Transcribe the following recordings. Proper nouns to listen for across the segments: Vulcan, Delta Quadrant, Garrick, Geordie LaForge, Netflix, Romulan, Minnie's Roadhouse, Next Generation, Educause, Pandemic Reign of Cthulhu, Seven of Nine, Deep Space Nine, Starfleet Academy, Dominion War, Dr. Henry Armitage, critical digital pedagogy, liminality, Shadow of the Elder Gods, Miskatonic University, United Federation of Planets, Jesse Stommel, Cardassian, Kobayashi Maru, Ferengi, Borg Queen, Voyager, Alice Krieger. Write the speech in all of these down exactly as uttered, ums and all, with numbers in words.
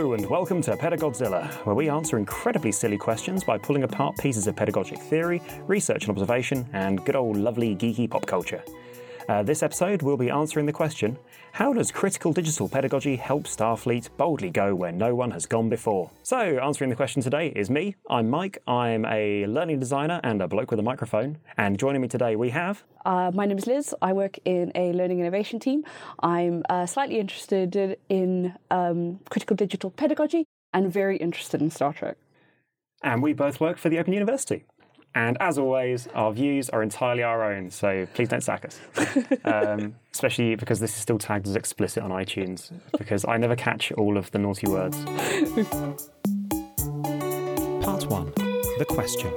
Hello and welcome to Pedagodzilla, where we answer incredibly silly questions by pulling apart pieces of pedagogic theory, research and observation, and good old lovely geeky pop culture. Uh, this episode we'll be answering the question, how does critical digital pedagogy help Starfleet boldly go where no one has gone before? So answering the question today is me, I'm Mike, I'm a learning designer and a bloke with a microphone, and joining me today we have... Uh, my name is Liz, I work in a learning innovation team, I'm uh, slightly interested in um, critical digital pedagogy and very interested in Star Trek. And we both work for the Open University. And as always, our views are entirely our own, so please don't sack us. Um, especially because this is still tagged as explicit on iTunes, because I never catch all of the naughty words. Part one, the question.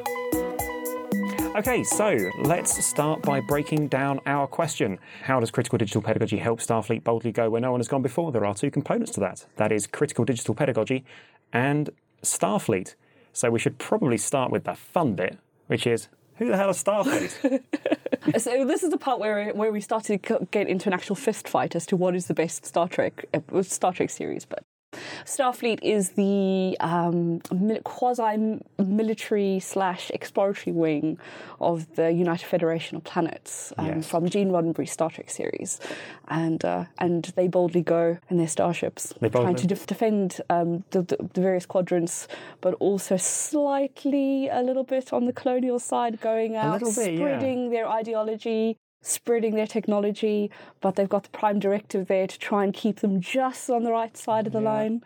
Okay, so let's start by breaking down our question. How does critical digital pedagogy help Starfleet boldly go where no one has gone before? There are two components to that. That is critical digital pedagogy and Starfleet. So we should probably start with the fun bit, which is, who the hell is Starfleet? So this is the part where where we started to get into an actual fist fight as to what is the best Star Trek Star Trek series. But Starfleet is the um, quasi-military slash exploratory wing of the United Federation of Planets um, yes. from Gene Roddenberry's Star Trek series, and uh, and they boldly go in their starships, they trying to def- defend um, the, the, the various quadrants, but also slightly a little bit on the colonial side, going out, bit, spreading yeah. their ideology. Spreading their technology, but they've got the Prime Directive there to try and keep them just on the right side of the yeah. line.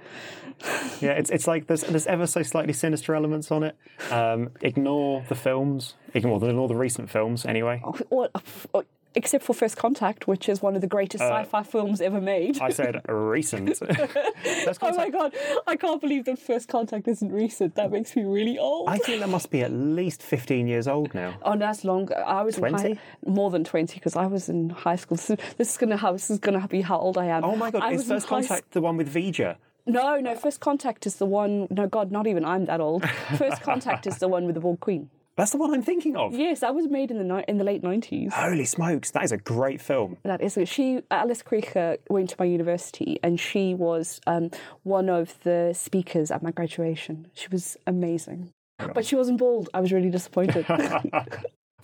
Yeah, it's it's like there's there's ever so slightly sinister elements on it. Um, ignore the films, ignore the, ignore the recent films anyway. Or, or, or, except for First Contact, which is one of the greatest uh, sci-fi films ever made. I said recent. Oh my God, I can't believe that First Contact isn't recent. That makes me really old. I think that must be at least fifteen years old now. Oh, that's long. I was twenty? More than twenty, because I was in high school. This is going to be how old I am. Oh my God, I is First Contact sc- the one with Vija? No, no, First Contact is the one... No, God, not even I'm that old. First Contact is the one with the Borg Queen. That's the one I'm thinking of. Yes, that was made in the ni- in the late nineties. Holy smokes, that is a great film. That is. She, Alice Krieger, went to my university, and she was um, one of the speakers at my graduation. She was amazing, oh. but she wasn't bald. I was really disappointed.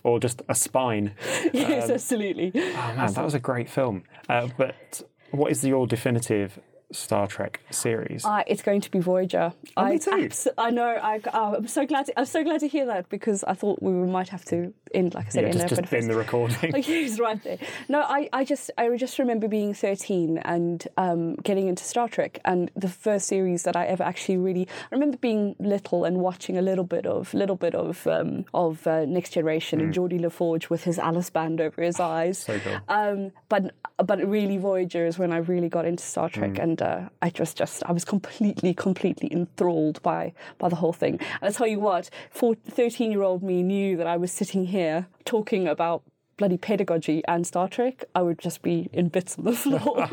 Or just a spine. Yes, um, absolutely. Oh man, that was a great film. Uh, but what is your definitive Star Trek series? Uh, it's going to be Voyager. Oh, me too. I, abso- I know. I, oh, I'm so glad. To, I'm so glad to hear that, because I thought we might have to end, like I said, yeah, just, just end the recording. Like, he's right there. No, I, I just, I just remember being thirteen and um, getting into Star Trek, and the first series that I ever actually really, I remember being little and watching a little bit of, little bit of, um, of uh, Next Generation mm. and Geordie LaForge with his Alice band over his eyes. So cool. Um, but, but really, Voyager is when I really got into Star Trek mm. and. Uh, I just, just, I was completely, completely enthralled by, by the whole thing. And I tell you what, thirteen-year-old me knew that I was sitting here talking about bloody pedagogy and Star Trek. I would just be in bits on the floor.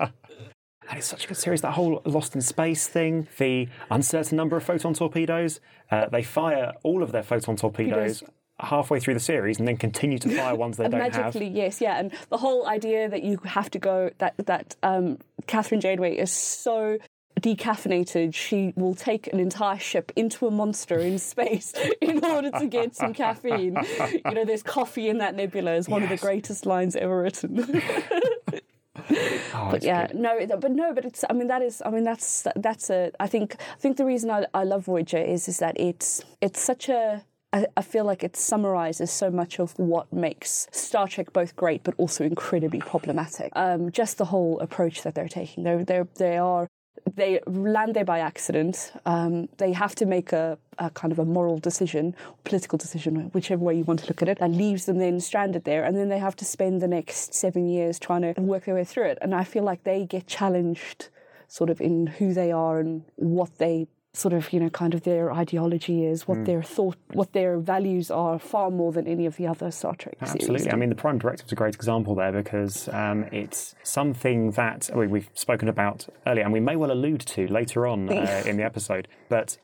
And it's such a good series, that whole Lost in Space thing, the uncertain number of photon torpedoes. Uh, they fire all of their photon torpedoes. torpedoes. halfway through the series and then continue to fire ones they don't have. Magically, yes, yeah. And the whole idea that you have to go, that that um, Captain Janeway is so decaffeinated, she will take an entire ship into a monster in space in order to get some caffeine. You know, there's coffee in that nebula is one yes. of the greatest lines ever written. Oh, but yeah, good. no, but no, but it's. I mean, that is. I mean, that's that's a. I think. I think the reason I, I love Voyager is is that it's it's such a. I feel like it summarises so much of what makes Star Trek both great but also incredibly problematic. Um, just the whole approach that they're taking. They're, they're, they are they land there by accident. Um, they have to make a, a kind of a moral decision, political decision, whichever way you want to look at it, that leaves them then stranded there, and then they have to spend the next seven years trying to work their way through it. And I feel like they get challenged sort of in who they are and what they... sort of, you know, kind of their ideology is, what mm. their thought, what their values are, far more than any of the other Star Trek Absolutely. series. Absolutely. I mean, the Prime Directive is a great example there, because um, it's something that we, we've spoken about earlier, and we may well allude to later on uh, in the episode, but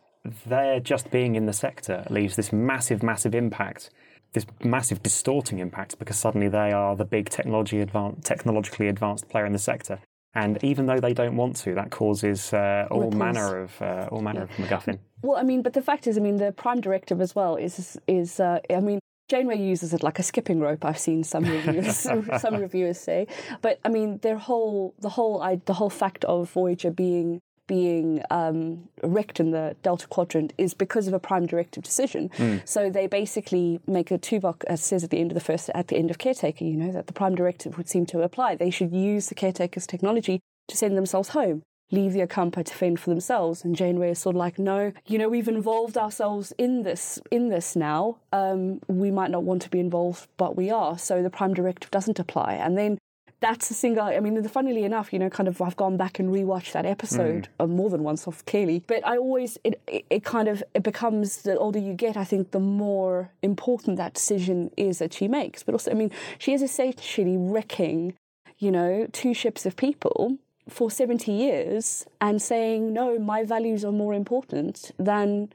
their just being in the sector leaves this massive, massive impact, this massive distorting impact, because suddenly they are the big technology advan- technologically advanced player in the sector. And even though they don't want to, that causes uh, all Ripples. manner of uh, all manner yeah. of MacGuffin. Well, I mean, but the fact is, I mean, the Prime Directive as well is is uh, I mean, Janeway uses it like a skipping rope. I've seen some reviewers some reviewers say, but I mean, their whole the whole I, the whole fact of Voyager being being um, wrecked in the Delta Quadrant is because of a Prime Directive decision. Mm. So they basically make a Tuvok, as says at the end of the first, at the end of Caretaker, you know, that the Prime Directive would seem to apply. They should use the Caretaker's technology to send themselves home, leave the Acampa to fend for themselves. And Janeway is sort of like, no, you know, we've involved ourselves in this, in this now. Um, we might not want to be involved, but we are. So the Prime Directive doesn't apply. And then that's the single, I mean, funnily enough, you know, kind of I've gone back and rewatched that episode mm. uh, more than once off, clearly. But I always, it, it, it kind of, it becomes, the older you get, I think the more important that decision is that she makes. But also, I mean, she is essentially wrecking, you know, two ships of people for seventy years and saying, no, my values are more important than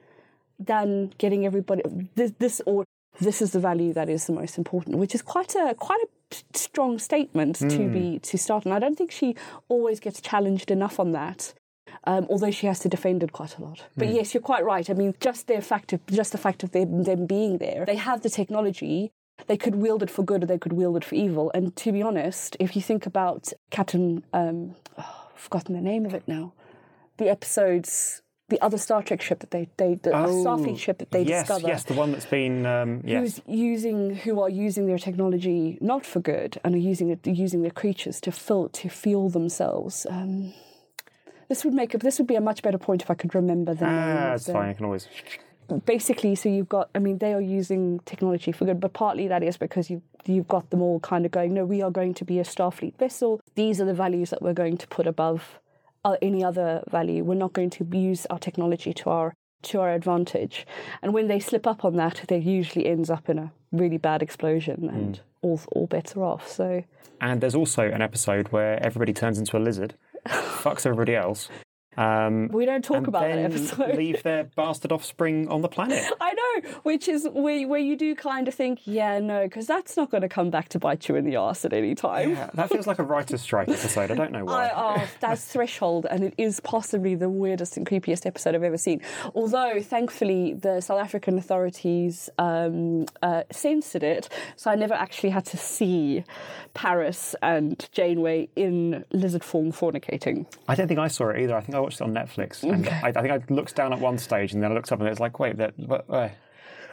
than getting everybody, this, this or this is the value that is the most important, which is quite a, quite a, strong statement mm. to be to start, and I don't think she always gets challenged enough on that. Um, although she has to defend it quite a lot. But mm. yes, you're quite right. I mean, just their fact of just the fact of them, them being there, they have the technology. They could wield it for good, or they could wield it for evil. And to be honest, if you think about Captain, um, oh, I've forgotten the name of it now. The episodes. The other Star Trek ship that they, they the oh, Starfleet ship that they yes, discover. Yes, the one that's been, um, yes. Who's using, who are using their technology not for good and are using it, using their creatures to fill, to fuel themselves. Um, this would make, a, this would be a much better point if I could remember the ah, name. Ah, that's fine, I can always. Basically, so you've got, I mean, they are using technology for good, but partly that is because you, you've got them all kind of going, no, we are going to be a Starfleet vessel. These are the values that we're going to put above Uh, any other value. We're not going to use our technology to our to our advantage. And when they slip up on that, they usually ends up in a really bad explosion and mm. all all bets are off. So, and there's also an episode where everybody turns into a lizard, fucks everybody else. Um, we don't talk about that episode. Leave their bastard offspring on the planet. I know, which is where, where you do kind of think, yeah, no, because that's not going to come back to bite you in the arse at any time. Yeah, that feels like a writer's strike episode. I don't know why. I, oh, that's Threshold, and it is possibly the weirdest and creepiest episode I've ever seen. Although, thankfully, the South African authorities um, uh, censored it, so I never actually had to see Paris and Janeway in lizard form fornicating. I don't think I saw it either. I think I I watched it on Netflix, and okay. I, I think I looked down at one stage, and then I looked up, and it was like, wait, that, what, uh,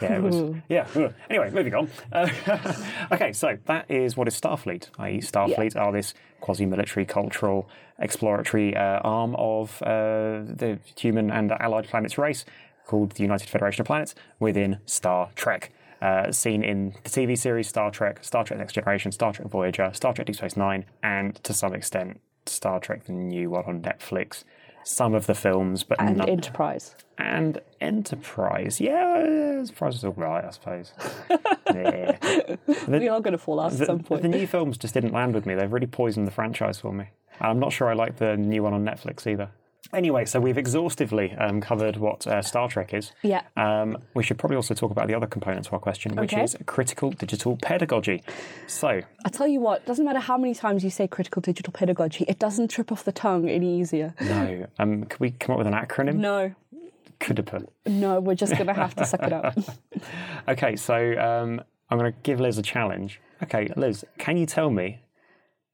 yeah, it was, yeah. Anyway, moving on. Uh, okay, so that is what is Starfleet, that is, Starfleet yeah. are this quasi-military, cultural, exploratory uh, arm of uh, the human and allied planets race called the United Federation of Planets within Star Trek. Uh, seen in the T V series Star Trek, Star Trek Next Generation, Star Trek Voyager, Star Trek Deep Space Nine, and to some extent Star Trek The New World on Netflix. Some of the films, but and none. Enterprise and Enterprise, yeah, Enterprise is all right, I suppose. yeah. the, we are going to fall out the, at some point. The new films just didn't land with me; they've really poisoned the franchise for me. I'm not sure I like the new one on Netflix either. Anyway, so we've exhaustively um, covered what uh, Star Trek is. Yeah. Um, we should probably also talk about the other component to our question, which okay. is critical digital pedagogy. So I tell you what, doesn't matter how many times you say critical digital pedagogy, it doesn't trip off the tongue any easier. No. Um, can we come up with an acronym? No. Kudipa. No, we're just going to have to suck it up. Okay, so um, I'm going to give Liz a challenge. Okay, Liz, can you tell me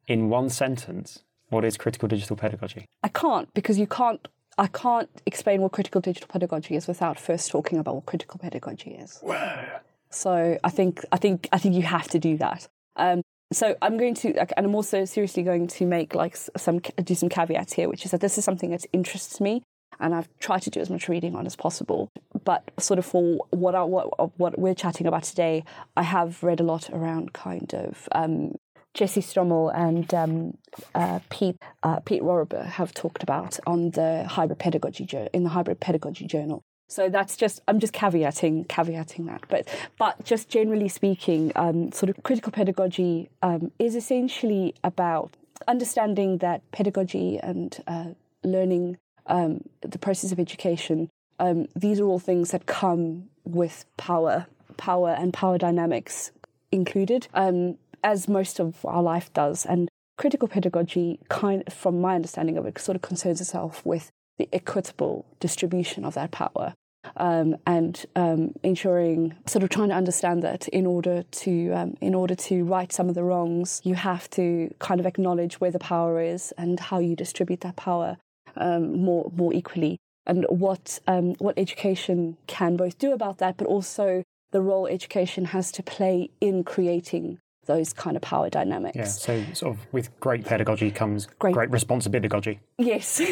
in one sentence what is critical digital pedagogy? I can't, because you can't, I can't explain what critical digital pedagogy is without first talking about what critical pedagogy is. Whoa. So I think, I think, I think you have to do that. Um, so I'm going to, and I'm also seriously going to make like some, do some caveats here, which is that this is something that interests me, and I've tried to do as much reading on as possible. But sort of for what I, what, what we're chatting about today, I have read a lot around kind of, um, Jesse Stommel and um, uh, Pete uh, Pete Rorabaugh have talked about on the hybrid pedagogy in the hybrid pedagogy journal. So that's just I'm just caveating caveating that, but but just generally speaking, um, sort of critical pedagogy um, is essentially about understanding that pedagogy and uh, learning, um, the process of education. Um, these are all things that come with power, power and power dynamics included. Um, as most of our life does. And critical pedagogy, kind of, from my understanding of it, sort of concerns itself with the equitable distribution of that power, um, and um, ensuring, sort of trying to understand that in order to um, in order to right some of the wrongs, you have to kind of acknowledge where the power is and how you distribute that power um, more more equally, and what um, what education can both do about that, but also the role education has to play in creating those kind of power dynamics. Yeah, so sort of with great pedagogy comes great, great responsibility. Yes,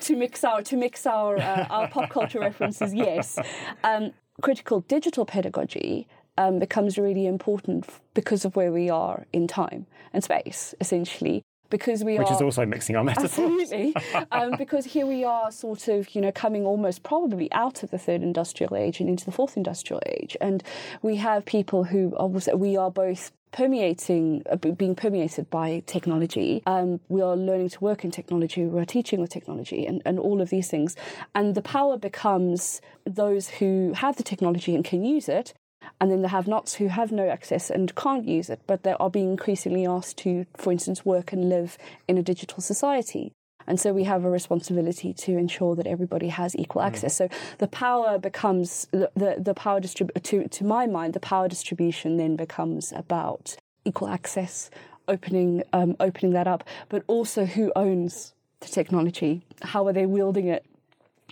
to mix our to mix our uh, our pop culture references. Yes, um, critical digital pedagogy um, becomes really important because of where we are in time and space, essentially. Because we Which are, is also mixing our metaphors. Absolutely. Um, because here we are sort of, you know, coming almost probably out of the third industrial age and into the fourth industrial age. And we have people who are, we are both permeating, being permeated by technology. Um, we are learning to work in technology. We're teaching with technology and, and all of these things. And the power becomes those who have the technology and can use it, and then the have-nots who have no access and can't use it, but they are being increasingly asked to, for instance, work and live in a digital society. And so we have a responsibility to ensure that everybody has equal access. Mm. So the power becomes, the, the, the power distrib- to, to my mind, the power distribution then becomes about equal access, opening, um, opening that up, but also who owns the technology? How are they wielding it?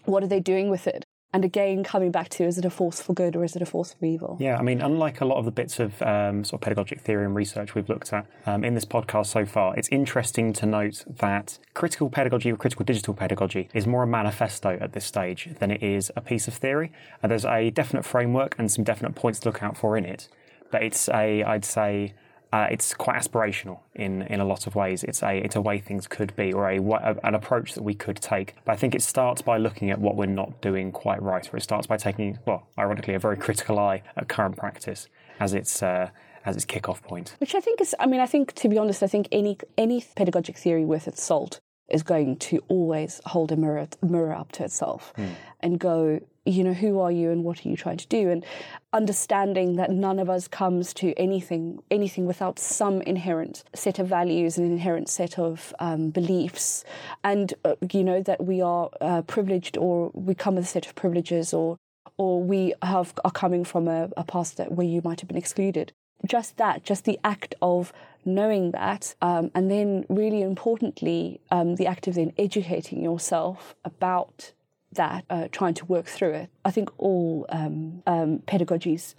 What are they doing with it? And again, coming back to, is it a force for good or is it a force for evil? Yeah, I mean, unlike a lot of the bits of um, sort of pedagogic theory and research we've looked at um, in this podcast so far, it's interesting to note that critical pedagogy or critical digital pedagogy is more a manifesto at this stage than it is a piece of theory. Uh, there's a definite framework and some definite points to look out for in it, but it's a, I'd say... Uh, it's quite aspirational in, in a lot of ways. It's a it's a way things could be, or a, a an approach that we could take. But I think it starts by looking at what we're not doing quite right, or it starts by taking, well, ironically, a very critical eye at current practice as its uh, as its kickoff point. Which I think is, I mean, I think to be honest, I think any any pedagogic theory worth its salt is going to always hold a mirror mirror up to itself mm. and go, you know, who are you and what are you trying to do? And understanding that none of us comes to anything anything without some inherent set of values and inherent set of um, beliefs. And, uh, you know, that we are uh, privileged, or we come with a set of privileges, or or we have are coming from a, a past that where you might have been excluded. Just that, just the act of knowing that, um, and then really importantly, um, the act of then educating yourself about that, uh, trying to work through it. I think all um, um, pedagogies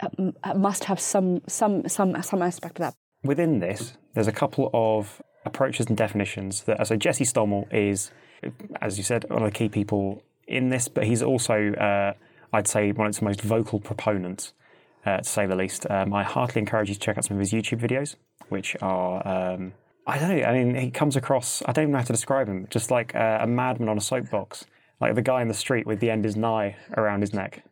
must have some some some some aspect of that. Within this, there's a couple of approaches and definitions that, so Jesse Stommel is, as you said, one of the key people in this, but he's also, uh, I'd say, one of its most vocal proponents, uh, to say the least. Um, I heartily encourage you to check out some of his YouTube videos, which are... Um, I don't know, I mean, he comes across, I don't even know how to describe him, just like uh, a madman on a soapbox. Like the guy in the street with the end is nigh around his neck.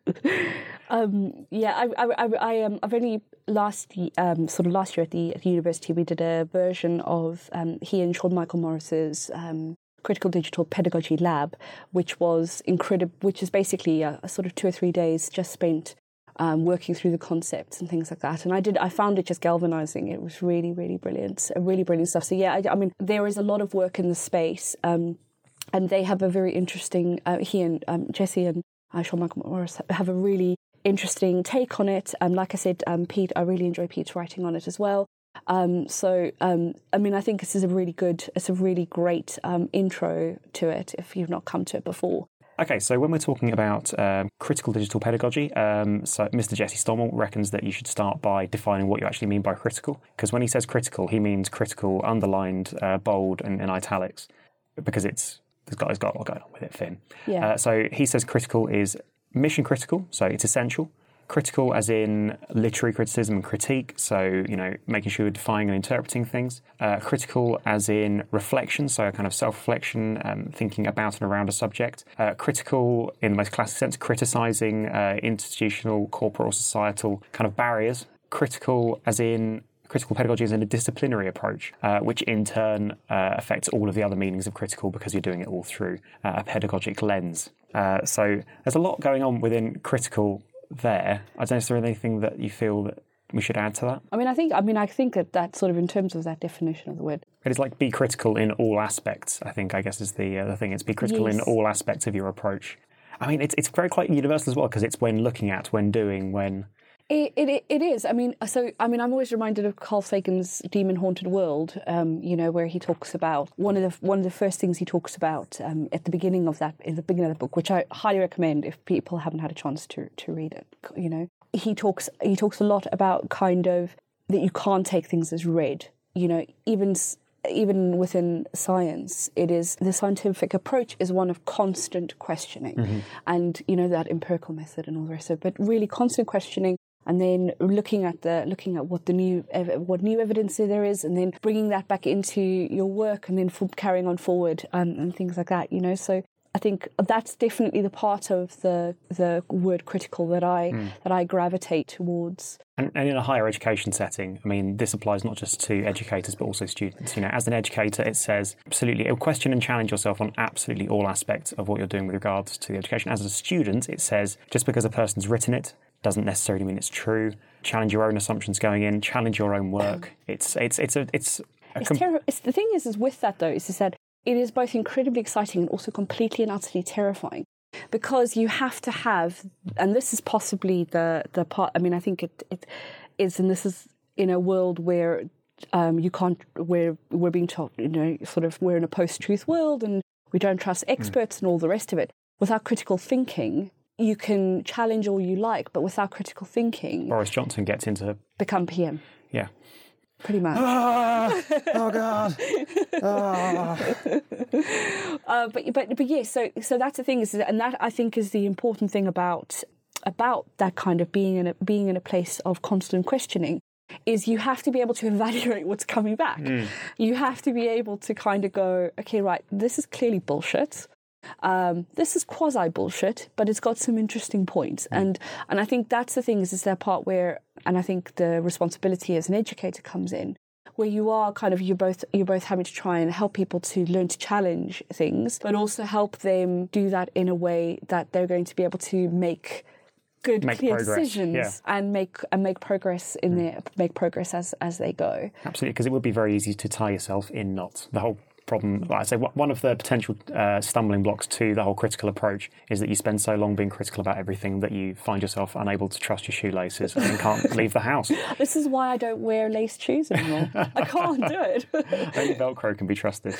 um, yeah, I, I, I, I, um, I've only last um, sort of last year at the, at the university, we did a version of um, he and Sean Michael Morris's um, Critical Digital Pedagogy Lab, which was incredible, which is basically a, a sort of two or three days just spent um, working through the concepts and things like that. And I did, I found it just galvanizing. It was really, really brilliant, really brilliant stuff. So yeah, I, I mean, there is a lot of work in the space. Um, And they have a very interesting, uh, he and um, Jesse and uh, Sean Michael Morris have a really interesting take on it. Um, like I said, um, Pete, I really enjoy Pete's writing on it as well. Um, so, um, I mean, I think this is a really good, it's a really great um, intro to it if you've not come to it before. Okay, so when we're talking about um, critical digital pedagogy, um, so Mister Jesse Stommel reckons that you should start by defining what you actually mean by critical, because when he says critical, he means critical, underlined, uh, bold, and, and italics, because it's... He's got, he's got a lot going on with it, Finn. Yeah. Uh, so he says critical is mission critical, so it's essential. Critical as in literary criticism and critique, so, you know, making sure you're defining and interpreting things. Uh, critical as in reflection, so a kind of self-reflection, um, thinking about and around a subject. Uh, critical, in the most classic sense, criticising uh, institutional, corporate or societal kind of barriers. Critical as in... Critical pedagogy is in a disciplinary approach, uh, which in turn uh, affects all of the other meanings of critical because you're doing it all through uh, a pedagogic lens. Uh, so there's a lot going on within critical there. I don't know if there's anything that you feel that we should add to that? I mean, I think I mean, I think that that sort of in terms of that definition of the word. It is like be critical in all aspects, I think, I guess is the, uh, the thing. It's be critical yes. in all aspects of your approach. I mean, it's it's very quite universal as well because it's when looking at, when doing, when... It, it it is. I mean, so I mean, I'm always reminded of Carl Sagan's Demon Haunted World. Um, you know, where he talks about one of the one of the first things he talks about um, at the beginning of that in the beginning of the book, which I highly recommend if people haven't had a chance to to read it. You know, he talks he talks a lot about kind of that you can't take things as read. You know, even even within science, it is the scientific approach is one of constant questioning, mm-hmm. and you know that empirical method and all the rest of it. But really, constant questioning. And then looking at the looking at what the new what new evidence there is, and then bringing that back into your work, and then for carrying on forward and, and things like that, you know. So I think that's definitely the part of the the word critical that I mm. that I gravitate towards. And, and in a higher education setting, I mean, this applies not just to educators but also students. You know, as an educator, it says absolutely question and challenge yourself on absolutely all aspects of what you're doing with regards to the education. As a student, it says just because a person's written it doesn't necessarily mean it's true. Challenge your own assumptions going in. Challenge your own work. It's it's it's a it's. A it's com- terrible. It's, the thing is, is with that though, is is that it is both incredibly exciting and also completely and utterly terrifying, because you have to have, and this is possibly the the part. I mean, I think it it is, and this is in a world where um, you can't. We're we're being told, you know, sort of we're in a post-truth world, and we don't trust experts mm. and all the rest of it. Without critical thinking. You can challenge all you like, but without critical thinking... Boris Johnson gets into... Become P M. Yeah. Pretty much. Ah! Oh, God. Ah. uh, but, but, but yeah, so so that's the thing, is, and that, I think, is the important thing about about that kind of being in a, being in a place of constant questioning, is you have to be able to evaluate what's coming back. Mm. You have to be able to kind of go, okay, right, this is clearly bullshit. Um, this is quasi bullshit, but it's got some interesting points, mm. and and I think that's the thing is is that part where, and I think the responsibility as an educator comes in, where you are kind of you both you're both having to try and help people to learn to challenge things, but also help them do that in a way that they're going to be able to make good make clear progress. decisions yeah. and make and make progress in mm. their make progress as as they go. Absolutely, because it would be very easy to tie yourself in knots. The whole. problem, well, I'd say one of the potential uh, stumbling blocks to the whole critical approach is that you spend so long being critical about everything that you find yourself unable to trust your shoelaces and can't leave the house. This is why I don't wear laced shoes anymore. I can't do it. Only Velcro can be trusted.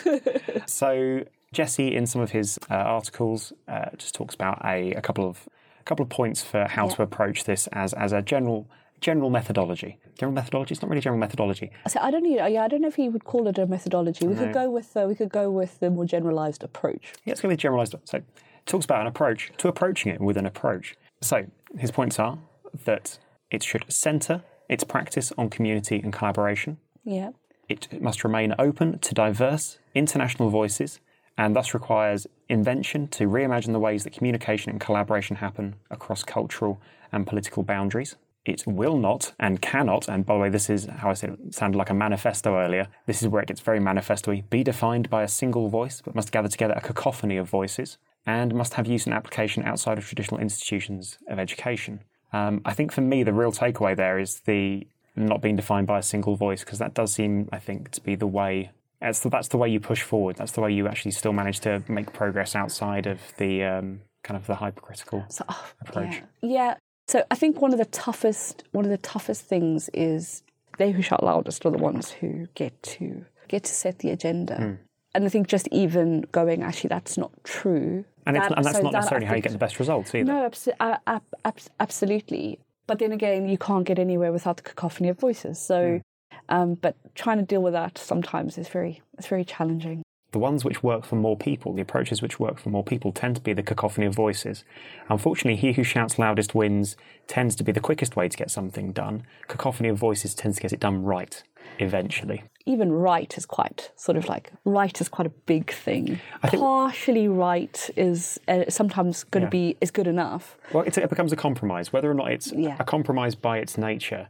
So Jesse, in some of his uh, articles, uh, just talks about a, a couple of a couple of points for how yeah. to approach this as as a general. General methodology. General methodology. It's not really general methodology. So I don't know. Yeah, I don't know if you would call it a methodology. We no. could go with uh, we could go with the more generalised approach. Yeah, let's go with generalised. So, it talks about an approach to approaching it with an approach. So his points are that it should centre its practice on community and collaboration. Yeah. It, it must remain open to diverse international voices, and thus requires invention to reimagine the ways that communication and collaboration happen across cultural and political boundaries. It will not and cannot, and by the way, this is how I said it sounded like a manifesto earlier. This is where it gets very manifesto-y. Be defined by a single voice, but must gather together a cacophony of voices, and must have use and application outside of traditional institutions of education. Um, I think for me, the real takeaway there is the not being defined by a single voice, because that does seem, I think, to be the way. That's the, that's the way you push forward. That's the way you actually still manage to make progress outside of the um, kind of the hypercritical so, oh, approach. Yeah. yeah. So I think one of the toughest one of the toughest things is they who shout loudest are the ones who get to get to set the agenda. Mm. And I think just even going, actually, that's not true. And, that, it's, and that's so not that necessarily I how think, you get the best results either. No, abso- uh, ab- ab- absolutely. But then again, you can't get anywhere without the cacophony of voices. So, mm. um, but trying to deal with that sometimes is very it's very challenging. The ones which work for more people, the approaches which work for more people, tend to be the cacophony of voices. Unfortunately, he who shouts loudest wins tends to be the quickest way to get something done. Cacophony of voices tends to get it done right, eventually. Even right is quite sort of like, right is quite a big thing. I think, partially right is uh, sometimes going to yeah. be, is good enough. Well, it's, it becomes a compromise. Whether or not it's yeah. a compromise by its nature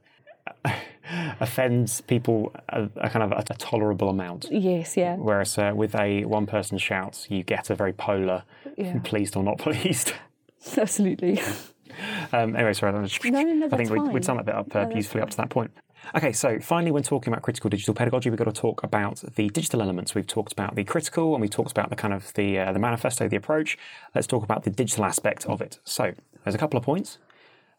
offends people a, a kind of a, a tolerable amount. Yes, yeah. Whereas uh, with a one-person shout, you get a very polar, yeah. pleased or not pleased. Absolutely. Um, anyway, sorry, I'm just, no, no, I think we, we'd sum that bit up uh, no, beautifully up to that point. Okay, so finally, when talking about critical digital pedagogy, we've got to talk about the digital elements. We've talked about the critical, and we've talked about the kind of the uh, the manifesto, the approach. Let's talk about the digital aspect of it. So there's a couple of points.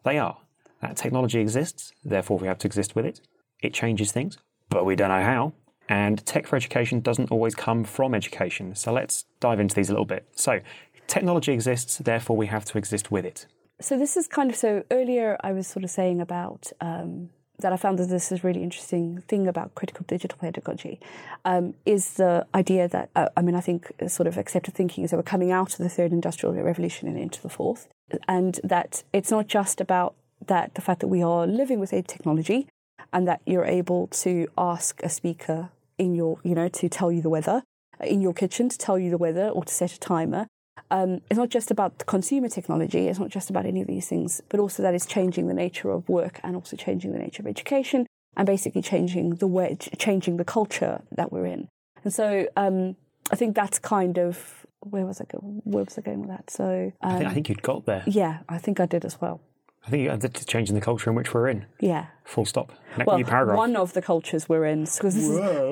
They are that technology exists, therefore we have to exist with it. It changes things, but we don't know how. And tech for education doesn't always come from education. So let's dive into these a little bit. So technology exists, therefore we have to exist with it. So this is kind of, so earlier I was sort of saying about... Um... that I found that this is really interesting thing about critical digital pedagogy um, is the idea that, uh, I mean, I think sort of accepted thinking is that we're coming out of the third industrial revolution and into the fourth, and that it's not just about that, the fact that we are living with a technology and that you're able to ask a speaker in your, you know, to tell you the weather, in your kitchen to tell you the weather or to set a timer. Um, it's not just about the consumer technology, it's not just about any of these things, but also that it's changing the nature of work and also changing the nature of education and basically changing the way, changing the culture that we're in. And so um, I think that's kind of, where was I going, where was I going with that? So um, I, think, I think you'd got there. Yeah, I think I did as well. I think it's changing the culture in which we're in. Yeah. Full stop. Next well, new paragraph. One of the cultures we're in, because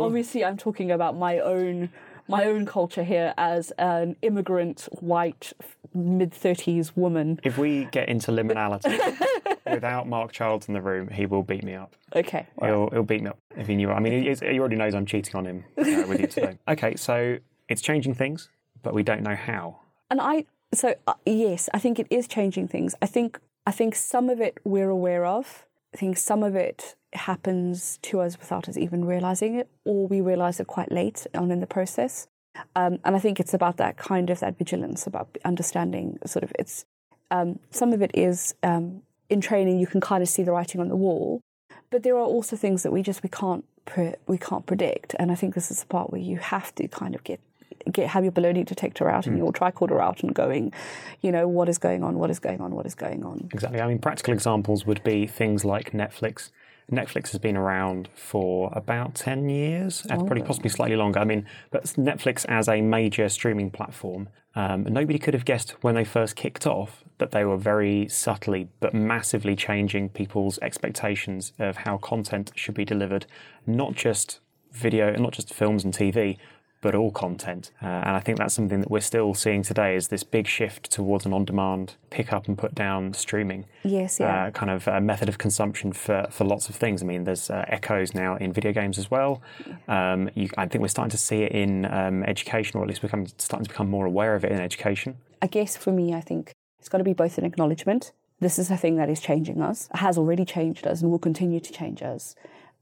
obviously I'm talking about my own... my own culture here as an immigrant, white, mid-thirties woman. If we get into liminality without Mark Childs in the room, he will beat me up. Okay. Well. He'll, he'll beat me up if he knew. I mean, he, he already knows I'm cheating on him uh, with you today. Okay, so it's changing things, but we don't know how. And I, so uh, yes, I think it is changing things. I think I think some of it we're aware of. I think some of it happens to us without us even realising it, or we realise it quite late on in the process. Um, and I think it's about that kind of that vigilance, about understanding sort of it's... Um, some of it is um, in training, you can kind of see the writing on the wall, but there are also things that we just, we can't pre- we can't predict. And I think this is the part where you have to kind of get, get have your baloney detector out and mm. your tricorder out and going, you know, what is going on, what is going on, what is going on. Exactly. I mean, practical examples would be things like Netflix. Netflix has been around for about ten years, oh, probably possibly slightly longer. I mean, but Netflix as a major streaming platform, um, nobody could have guessed when they first kicked off that they were very subtly but massively changing people's expectations of how content should be delivered, not just video, not just films and T V, but all content. Uh, and I think that's something that we're still seeing today is this big shift towards an on-demand pick-up and put-down streaming yes, yeah. uh, kind of uh, method of consumption for, for lots of things. I mean, there's uh, echoes now in video games as well. Um, you, I think we're starting to see it in um, education, or at least we're become, starting to become more aware of it in education. I guess for me, I think it's got to be both an acknowledgement. This is a thing that is changing us, has already changed us and will continue to change us.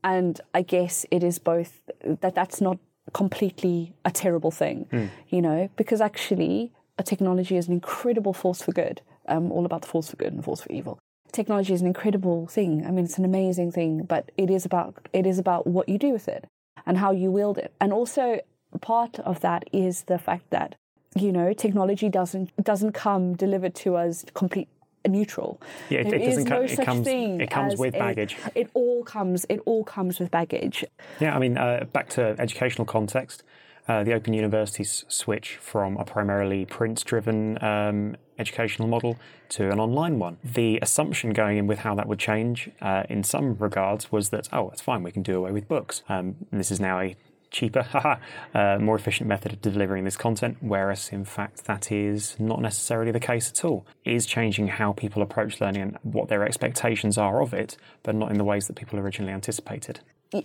And I guess it is both that that's not completely a terrible thing, mm. you know, because actually a technology is an incredible force for good. Um, all about the force for good and the force for evil. Technology is an incredible thing. I mean, it's an amazing thing, but it is about it is about what you do with it and how you wield it. And also part of that is the fact that, you know, technology doesn't doesn't come delivered to us complete neutral. Yeah, it, there it doesn't is come, no it such comes, thing it comes as with baggage. A, it all comes. It all comes with baggage. Yeah, I mean, uh, back to educational context, uh, the Open University's switch from a primarily print-driven um, educational model to an online one. The assumption going in with how that would change, uh, in some regards, was that oh, it's fine, we can do away with books. Um, and this is now a cheaper, haha, uh, more efficient method of delivering this content, whereas in fact that is not necessarily the case at all. It is changing how people approach learning and what their expectations are of it, but not in the ways that people originally anticipated.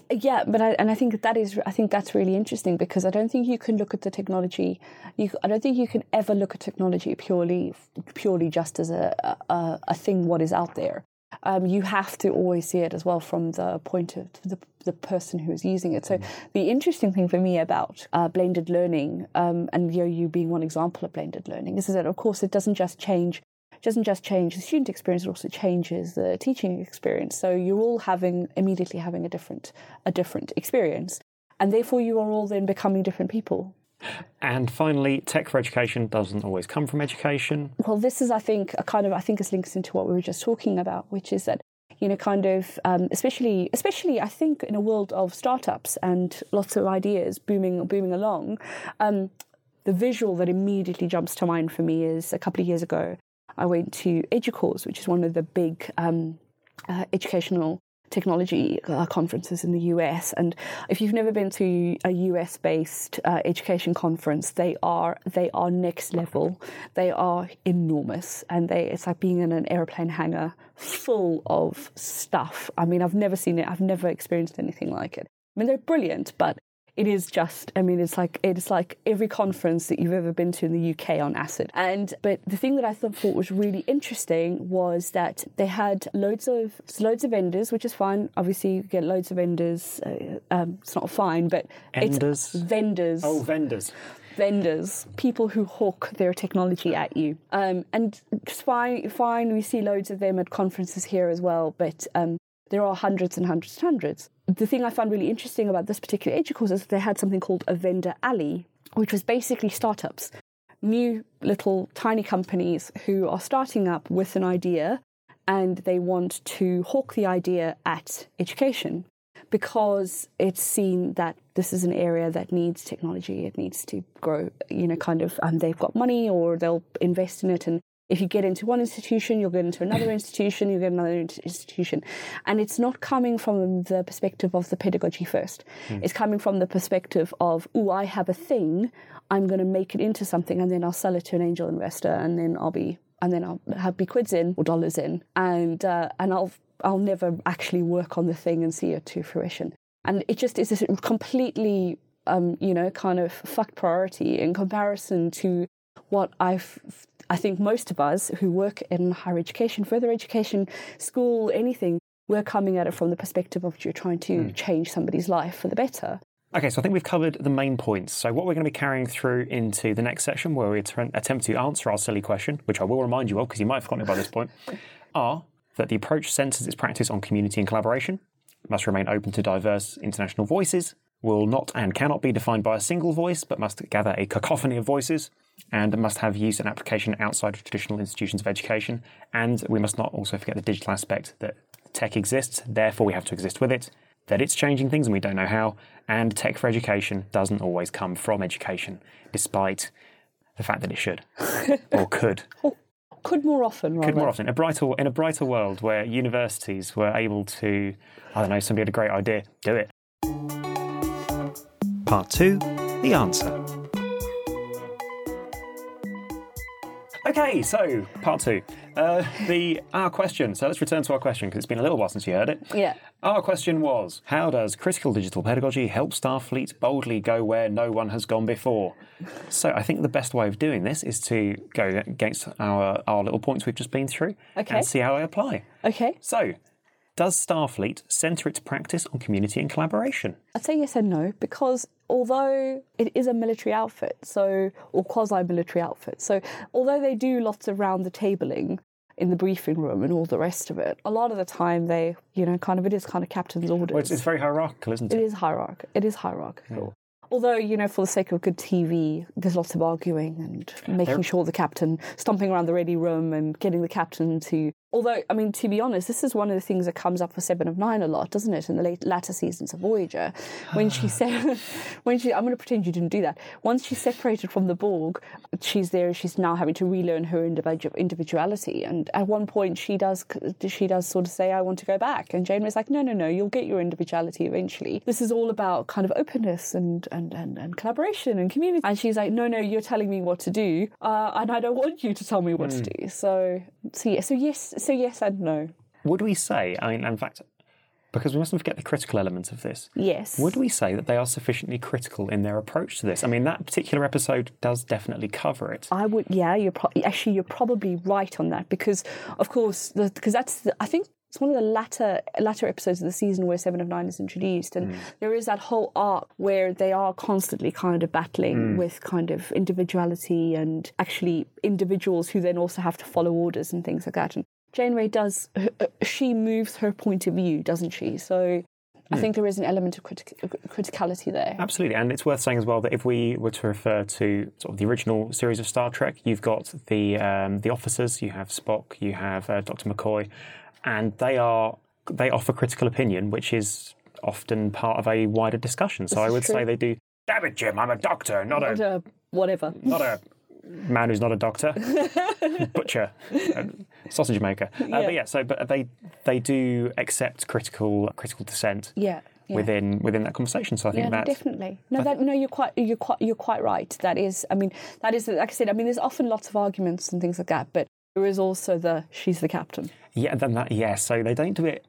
Yeah, but I, and I think that is, I think that's really interesting because I don't think you can look at the technology. You, I don't think you can ever look at technology purely, purely just as a a, a thing what is out there. Um, you have to always see it as well from the point of the, the person who is using it. So the interesting thing for me about uh, blended learning, um, and you being one example of blended learning, is that of course it doesn't just change, doesn't just change the student experience, it also changes the teaching experience. So you're all having immediately having a different a different experience, and therefore you are all then becoming different people. And finally, tech for education doesn't always come from education. Well, this is, I think, a kind of, I think this links into what we were just talking about, which is that, you know, kind of, um, especially, especially, I think, in a world of startups and lots of ideas booming, booming along, um, the visual that immediately jumps to mind for me is a couple of years ago, I went to EduCause, which is one of the big um, uh, educational technology uh, conferences in the U S. And if you've never been to a U S-based uh, education conference, they are they are next level. They are enormous, and they it's like being in an airplane hangar full of stuff. I mean, I've never seen it. I've never experienced anything like it. I mean, they're brilliant, but it is just, I mean, it's like it's like every conference that you've ever been to in the U K on acid. And but the thing that I thought was really interesting was that they had loads of loads of vendors, which is fine. Obviously, you get loads of vendors. Uh, um, it's not fine, but Enders? it's vendors. Oh, vendors. Vendors, people who hawk their technology at you. Um, and it's fine, fine. We see loads of them at conferences here as well, but um, there are hundreds and hundreds and hundreds. The thing I found really interesting about this particular EduCause is they had something called a vendor alley, which was basically startups, new little tiny companies who are starting up with an idea and they want to hawk the idea at education because it's seen that this is an area that needs technology. It needs to grow, you know, kind of, and um, they've got money or they'll invest in it. And if you get into one institution, you'll get into another institution, you'll get another institution. And it's not coming from the perspective of the pedagogy first. Mm. It's coming from the perspective of, oh, I have a thing, I'm going to make it into something, and then I'll sell it to an angel investor, and then I'll be and then I'll have be quids in or dollars in, and uh, and I'll I'll never actually work on the thing and see it to fruition. And it just is this completely, um, you know, kind of fucked priority in comparison to what I've, I think most of us who work in higher education, further education, school, anything, we're coming at it from the perspective of you're trying to mm. change somebody's life for the better. Okay, so I think we've covered the main points. So what we're going to be carrying through into the next section, where we attempt to answer our silly question, which I will remind you of because you might have forgotten it by this point, are that the approach centres its practice on community and collaboration, must remain open to diverse international voices, will not and cannot be defined by a single voice, but must gather a cacophony of voices, and must have use and application outside of traditional institutions of education. And we must not also forget the digital aspect, that tech exists, therefore we have to exist with it, that it's changing things and we don't know how, and tech for education doesn't always come from education, despite the fact that it should, or could. Or could more often, right? Could more often. A brighter, in a brighter world where universities were able to, I don't know, somebody had a great idea, do it. Part two, the answer. Okay, so part two, uh, the our question. So let's return to our question because it's been a little while since you heard it. Yeah. Our question was, how does critical digital pedagogy help Starfleet boldly go where no one has gone before? So I think the best way of doing this is to go against our, our little points we've just been through okay. and see how they apply. Okay. So does Starfleet centre its practice on community and collaboration? I'd say yes and no, because although it is a military outfit, so or quasi-military outfit, so although they do lots of round-the-tabling in the briefing room and all the rest of it, a lot of the time they, you know, kind of, it is kind of captain's orders. Well, it's, it's very hierarchical, isn't it? It is hierarchical. It is hierarchical. Yeah. Although, you know, for the sake of good T V, there's lots of arguing and making They're... sure the captain, stomping around the ready room and getting the captain to... Although, I mean, to be honest, this is one of the things that comes up for Seven of Nine a lot, doesn't it, in the late, latter seasons of Voyager. When she said, when she, I'm going to pretend you didn't do that. Once she's separated from the Borg, she's there, she's now having to relearn her individu- individuality. And at one point, she does she does sort of say, I want to go back. And Janeway's like, no, no, no, you'll get your individuality eventually. This is all about kind of openness and, and, and, and collaboration and community. And she's like, no, no, you're telling me what to do, uh, and I don't want you to tell me what mm. to do. So, so, yeah, so yes, So yes and no. Would we say, I mean, in fact, because we mustn't forget the critical element of this. Yes. Would we say that they are sufficiently critical in their approach to this? I mean, that particular episode does definitely cover it. I would, yeah. You're pro- actually you're probably right on that because, of course, because that's the, I think it's one of the latter latter episodes of the season where Seven of Nine is introduced, and mm. there is that whole arc where they are constantly kind of battling mm. with kind of individuality and actually individuals who then also have to follow orders and things like that. And Janeway does, she moves her point of view, doesn't she? So I mm. think there is an element of criti- criticality there. Absolutely. And it's worth saying as well that if we were to refer to sort of the original series of Star Trek, you've got the um, the officers, you have Spock, you have uh, Doctor McCoy, and they are they offer critical opinion, which is often part of a wider discussion. So this I would true. say they do, damn it, Jim, I'm a doctor, not, not a, a... whatever. Not a man who's not a doctor, butcher, sausage maker. Uh, yeah. But yeah, so but they they do accept critical critical dissent. Yeah. Yeah. Within within that conversation, so I think yeah, that definitely no, that, no, you're quite you're quite you're quite right. That is, I mean, that is like I said. I mean, there's often lots of arguments and things like that, but there is also the she's the captain. Yeah, then that yeah. So they don't do it.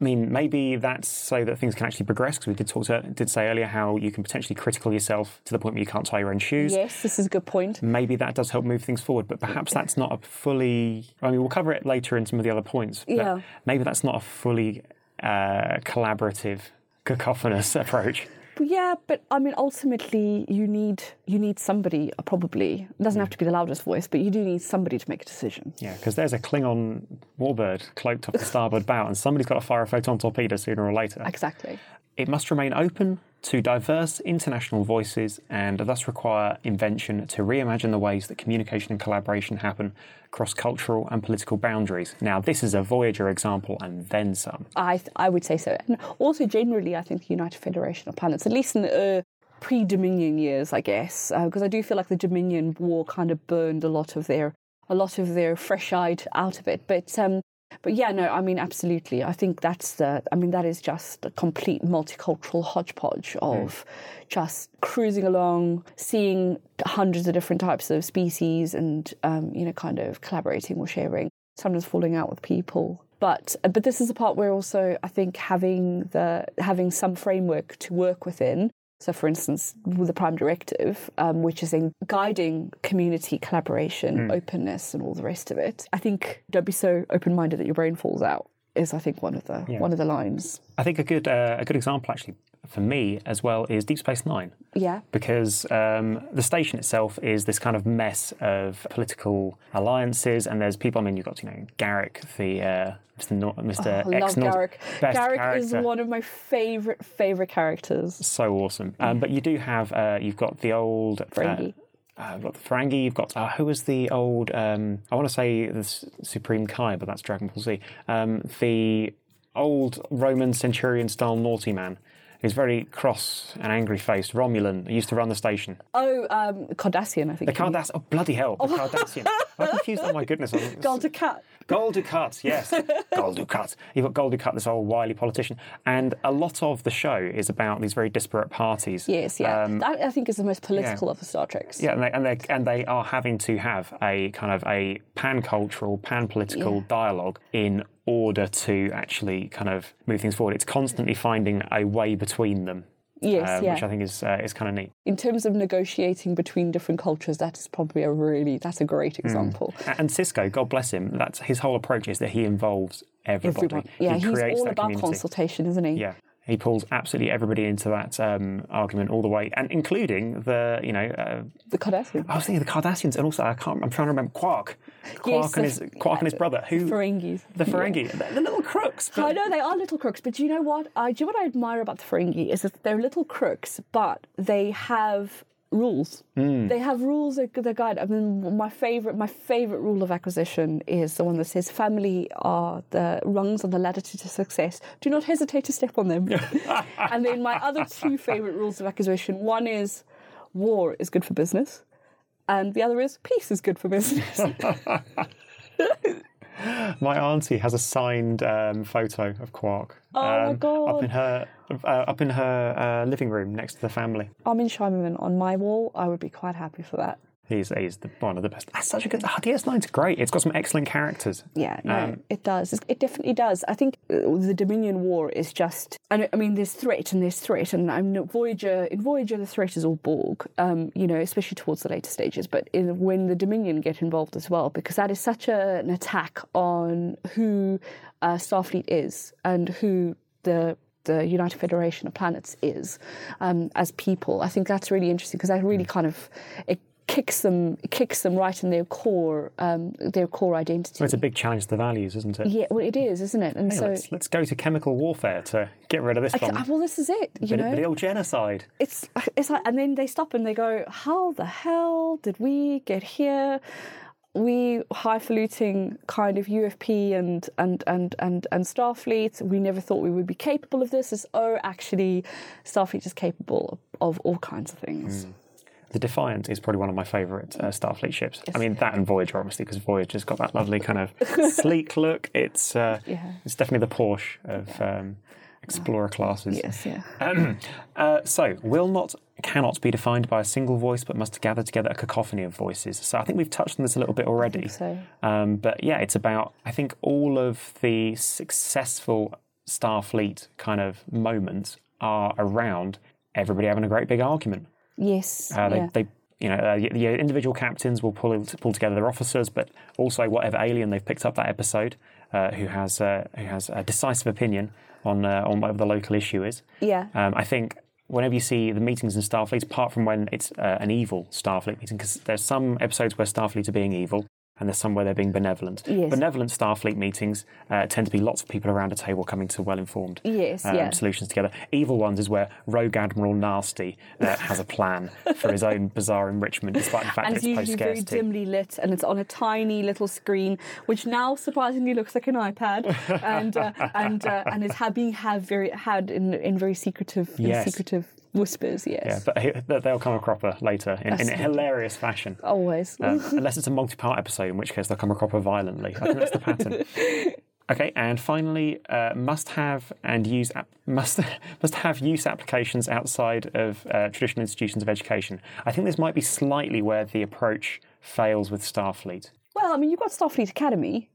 I mean, maybe that's so that things can actually progress, because we did talk to, did say earlier how you can potentially critical yourself to the point where you can't tie your own shoes. Yes, this is a good point. Maybe that does help move things forward, but perhaps that's not a fully. I mean, we'll cover it later in some of the other points. But yeah. Maybe that's not a fully uh, collaborative, cacophonous approach. Yeah, but I mean, ultimately, you need you need somebody. Probably it doesn't have to be the loudest voice, but you do need somebody to make a decision. Yeah, because there's a Klingon warbird cloaked up the starboard bow, and somebody's got to fire a photon torpedo sooner or later. Exactly. It must remain open to diverse international voices, and thus require invention to reimagine the ways that communication and collaboration happen across cultural and political boundaries. Now, this is a Voyager example, and then some. I th- I would say so. And also, generally, I think the United Federation of Planets, at least in the uh, pre-Dominion years, I guess, because uh, I do feel like the Dominion War kind of burned a lot of their a lot of their fresh-eyed out of it, but. Um, But yeah, no, I mean, absolutely. I think that's the, I mean, that is just a complete multicultural hodgepodge of mm. just cruising along, seeing hundreds of different types of species and, um, you know, kind of collaborating or sharing, sometimes falling out with people. But but this is the part where also I think having the having some framework to work within. So, for instance, with the Prime Directive, um, which is in guiding community collaboration, mm. openness, and all the rest of it. I think don't be so open-minded that your brain falls out is, I think, one of the yeah. one of the lines. I think a good uh, a good example actually for me as well is Deep Space Nine. Yeah, because um, the station itself is this kind of mess of political alliances, and there's people. I mean, you've got you know Garrick, the. Uh, Mister Mister Oh, I love Garrick. Best Garrick character. Is one of my favourite, favourite characters. So awesome. Um, yeah. But you do have, uh, you've got the old... Ferengi. Uh, uh, you've got the Ferengi, you've got, uh, who was the old, um, I want to say the S- Supreme Kai, but that's Dragon Ball Z. Um, the old Roman centurion-style naughty man. He's very cross and angry-faced. Romulan. He used to run the station. Oh, um, Cardassian, I think. The Cardassian. Oh, bloody hell. The oh. Cardassian. I'm confused. Oh, my goodness. Gul Dukat. Gul Dukat, yes. Gul Dukat. You've got Gul Dukat, this old wily politician. And a lot of the show is about these very disparate parties. Yes, yeah. Um, that, I think, is the most political yeah. of the Star Treks. Yeah, and they, and, they, and they are having to have a kind of a pan-cultural, pan-political yeah. dialogue in order to actually kind of move things forward. It's constantly finding a way between them. Yes, um, yeah. Which I think is uh, is kind of neat. In terms of negotiating between different cultures, that is probably a really, that's a great example. Mm. And Sisko, God bless him, that's his whole approach is that he involves everybody. Everyone. Yeah, he he's all about community. Consultation, isn't he? Yeah. He pulls absolutely everybody into that um, argument all the way, and including the, you know... Uh, the Cardassians. I was thinking the Cardassians, and also I can't, I'm trying to remember Quark. Quark, yes, and, his, Quark yeah, and his brother. Who? Ferengis. The Ferengi. Yeah. They're, they're little crooks. But... I know, they are little crooks, but do you know what? I, do you know what I admire about the Ferengi is that they're little crooks, but they have... rules. Mm. They have rules that, that guide. I mean, my favorite, my favorite rule of acquisition is the one that says, "Family are the rungs on the ladder to success. Do not hesitate to step on them." And then my other two favorite rules of acquisition: one is war is good for business, and the other is peace is good for business. My auntie has a signed um, photo of Quark. Oh um, my god! Up in her, uh, up in her uh, living room next to the family. Armin Shimon on my wall. I would be quite happy for that. He's he's the, one of the best. That's such a good. Oh, D S nine's great. It's got some excellent characters. Yeah, no, um, it does. It's, it definitely does. I think the Dominion War is just. I mean, there's threat and there's threat, and I'm not Voyager. In Voyager, the threat is all Borg. Um, you know, especially towards the later stages. But in, when the Dominion get involved as well, because that is such a, an attack on who uh, Starfleet is and who the. the United Federation of Planets is um, as people. I think that's really interesting because that really kind of it kicks them it kicks them right in their core um, their core identity. Well, it's a big challenge to the values, isn't it? Yeah, well, it is, isn't it? And hey, so let's, let's go to chemical warfare to get rid of this one. Well, this is it. You know, the old genocide. It's it's like, and then they stop and they go, "How the hell did we get here? We highfalutin kind of U F P and and, and, and and Starfleet, we never thought we would be capable of this." It's, oh, actually, Starfleet is capable of all kinds of things. Mm. The Defiant is probably one of my favourite uh, Starfleet ships. Yes. I mean, that and Voyager, obviously, because Voyager's got that lovely kind of sleek look. It's uh, yeah. it's definitely the Porsche of yeah. um, Explorer classes. Yes, yeah. Um, uh, so, will not, cannot be defined by a single voice, but must gather together a cacophony of voices. So I think we've touched on this a little bit already. I think so. Um, but yeah, it's about, I think, all of the successful Starfleet kind of moments are around everybody having a great big argument. Yes. Uh, they, yeah. they, you know, uh, the individual captains will pull pull together their officers, but also whatever alien they've picked up that episode, uh, who has uh, who has a decisive opinion on uh, on whatever the local issue is. Yeah. Um, I think whenever you see the meetings in Starfleet, apart from when it's uh, an evil Starfleet meeting, because there's some episodes where Starfleet are being evil, and there's some where they're being benevolent. Yes. Benevolent Starfleet meetings uh, tend to be lots of people around a table coming to well-informed yes, um, yeah. solutions together. Evil ones is where Rogue Admiral Nasty uh, has a plan for his own bizarre enrichment, despite the fact and that it's, it's post-scarcity. And it's usually very dimly lit, and it's on a tiny little screen, which now surprisingly looks like an iPad, and uh, and uh, and is being had very had in in very secretive yes. in secretive. Whispers, yes. Yeah, but they'll come a cropper later in, in a hilarious fashion. Always. Um, unless it's a multi-part episode, in which case they'll come a cropper violently. I think that's the pattern. Okay, and finally, uh, must have and use ap- must must have use applications outside of uh, traditional institutions of education. I think this might be slightly where the approach fails with Starfleet. Well, I mean, you've got Starfleet Academy.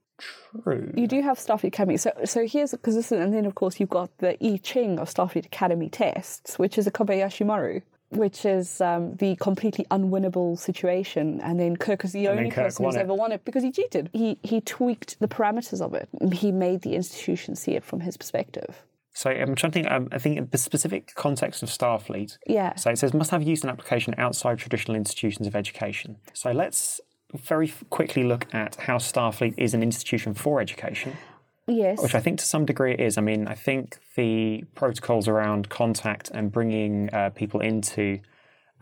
True. You do have Starfleet Academy. So so here's the position, and then, of course, you've got the I Ching of Starfleet Academy tests, which is a Kobayashi Maru, which is um, the completely unwinnable situation. And then Kirk is the and only person who's it. ever won it because he cheated. He, he tweaked the parameters of it. He made the institution see it from his perspective. So I'm trying to think, um, I think the specific context of Starfleet. Yeah. So it says must have used an application outside traditional institutions of education. So let's very quickly look at how Starfleet is an institution for education. Yes. Which I think to some degree it is. I mean, I think the protocols around contact and bringing uh, people into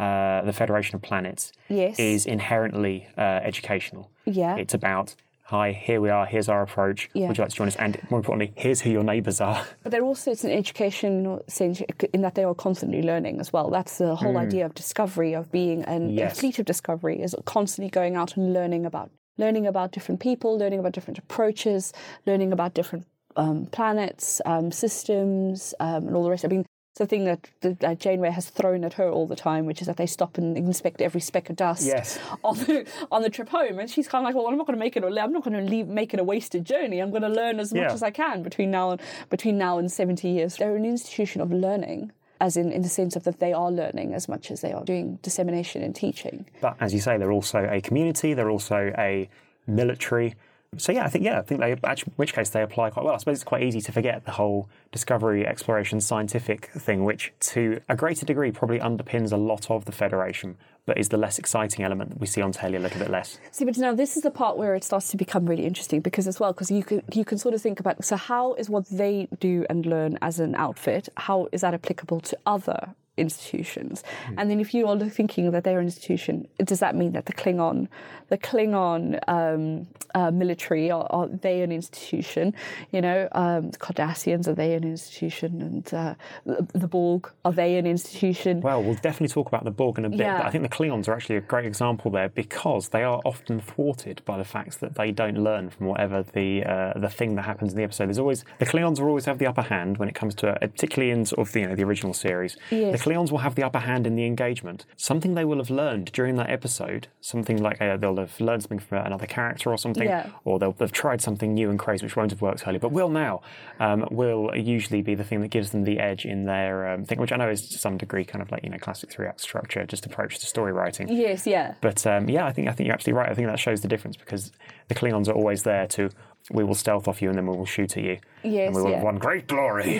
uh, the Federation of Planets yes. is inherently uh, educational. Yeah. It's about, hi, here we are, here's our approach, yeah. would you like to join us? And more importantly, here's who your neighbours are. But they're also, it's an educational sense in that they are constantly learning as well. That's the whole mm. idea of discovery, of being an, yes. a fleet of discovery, is constantly going out and learning about, learning about different people, learning about different approaches, learning about different um, planets, um, systems, um, and all the rest. I mean, it's the thing that, that Janeway has thrown at her all the time, which is that they stop and inspect every speck of dust yes. on the on the trip home, and she's kind of like, "Well, I'm not going to make it. I'm not going to leave, make it a wasted journey. I'm going to learn as much yeah. as I can between now and between now and seventy years." They're an institution of learning, as in in the sense of that they are learning as much as they are doing dissemination and teaching. But as you say, they're also a community. They're also a military. So yeah, I think yeah, I think they actually, in which case they apply quite well. I suppose it's quite easy to forget the whole discovery, exploration, scientific thing, which to a greater degree probably underpins a lot of the Federation, but is the less exciting element that we see on telly a little bit less. See, but now this is the part where it starts to become really interesting, because as well, because you can you can sort of think about, so how is what they do and learn as an outfit, how is that applicable to other institutions? Mm. And then if you are thinking that they're an institution, does that mean that the Klingon the Klingon um, uh, military, are, are they an institution? You know, um, the Cardassians, are they an institution? And uh, the Borg, are they an institution? Well, we'll definitely talk about the Borg in a bit, yeah. but I think the Klingons are actually a great example there, because they are often thwarted by the fact that they don't learn from whatever the uh, the thing that happens in the episode. There's always, the Klingons will always have the upper hand when it comes to, a, particularly in sort of the, you know, the original series. Yes. The Klingons will have the upper hand in the engagement. Something they will have learned during that episode, something like uh, they'll have learned something from another character or something, yeah. or they'll have tried something new and crazy which won't have worked earlier, but will now, um, will usually be the thing that gives them the edge in their um, thing, which I know is to some degree kind of like, you know, classic three-act structure, just approach to story writing. Yes, yeah. But um, yeah, I think I think you're absolutely right. I think that shows the difference, because the Klingons are always there to, we will stealth off you and then we will shoot at you. Yes, and we will yeah. have one great glory.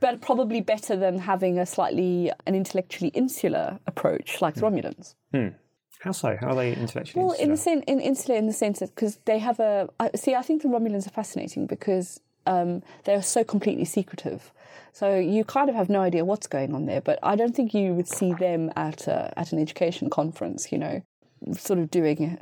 But probably better than having a slightly, an intellectually insular approach like the mm. Romulans. Mm. How so? How are they intellectually well, insular? Well, in the sen- in insular in the sense that, because they have a, I, see, I think the Romulans are fascinating because um, they are so completely secretive. So you kind of have no idea what's going on there, but I don't think you would see them at a, at an education conference, you know. Sort of doing,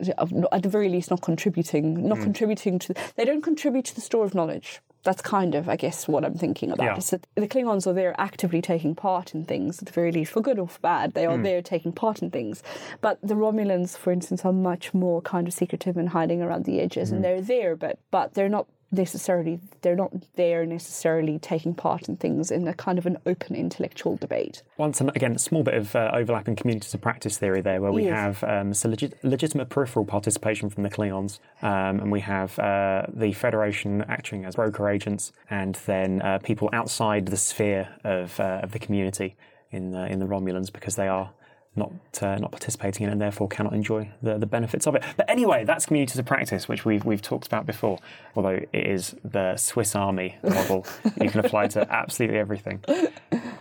at the very least, not contributing, not mm. contributing to. They don't contribute to the store of knowledge. that's kind of, I guess, what I'm thinking about. Yeah. Is that the Klingons are there actively taking part in things, at the very least, for good or for bad. They are mm. there taking part in things. But the Romulans, for instance, are much more kind of secretive and hiding around the edges. Mm. And they're there, but but they're not necessarily, they're not there necessarily taking part in things in a kind of an open intellectual debate. Once again, a small bit of uh, overlap in communities of practice theory there, where we yes. have um, so legit, legitimate peripheral participation from the Klingons, um, and we have uh, the Federation acting as broker agents, and then uh, people outside the sphere of uh, of the community in the, in the Romulans, because they are not uh, not participating in it and therefore cannot enjoy the, the benefits of it. But anyway, that's communities of practice, which we've we've talked about before, although it is the Swiss Army model you can apply to absolutely everything.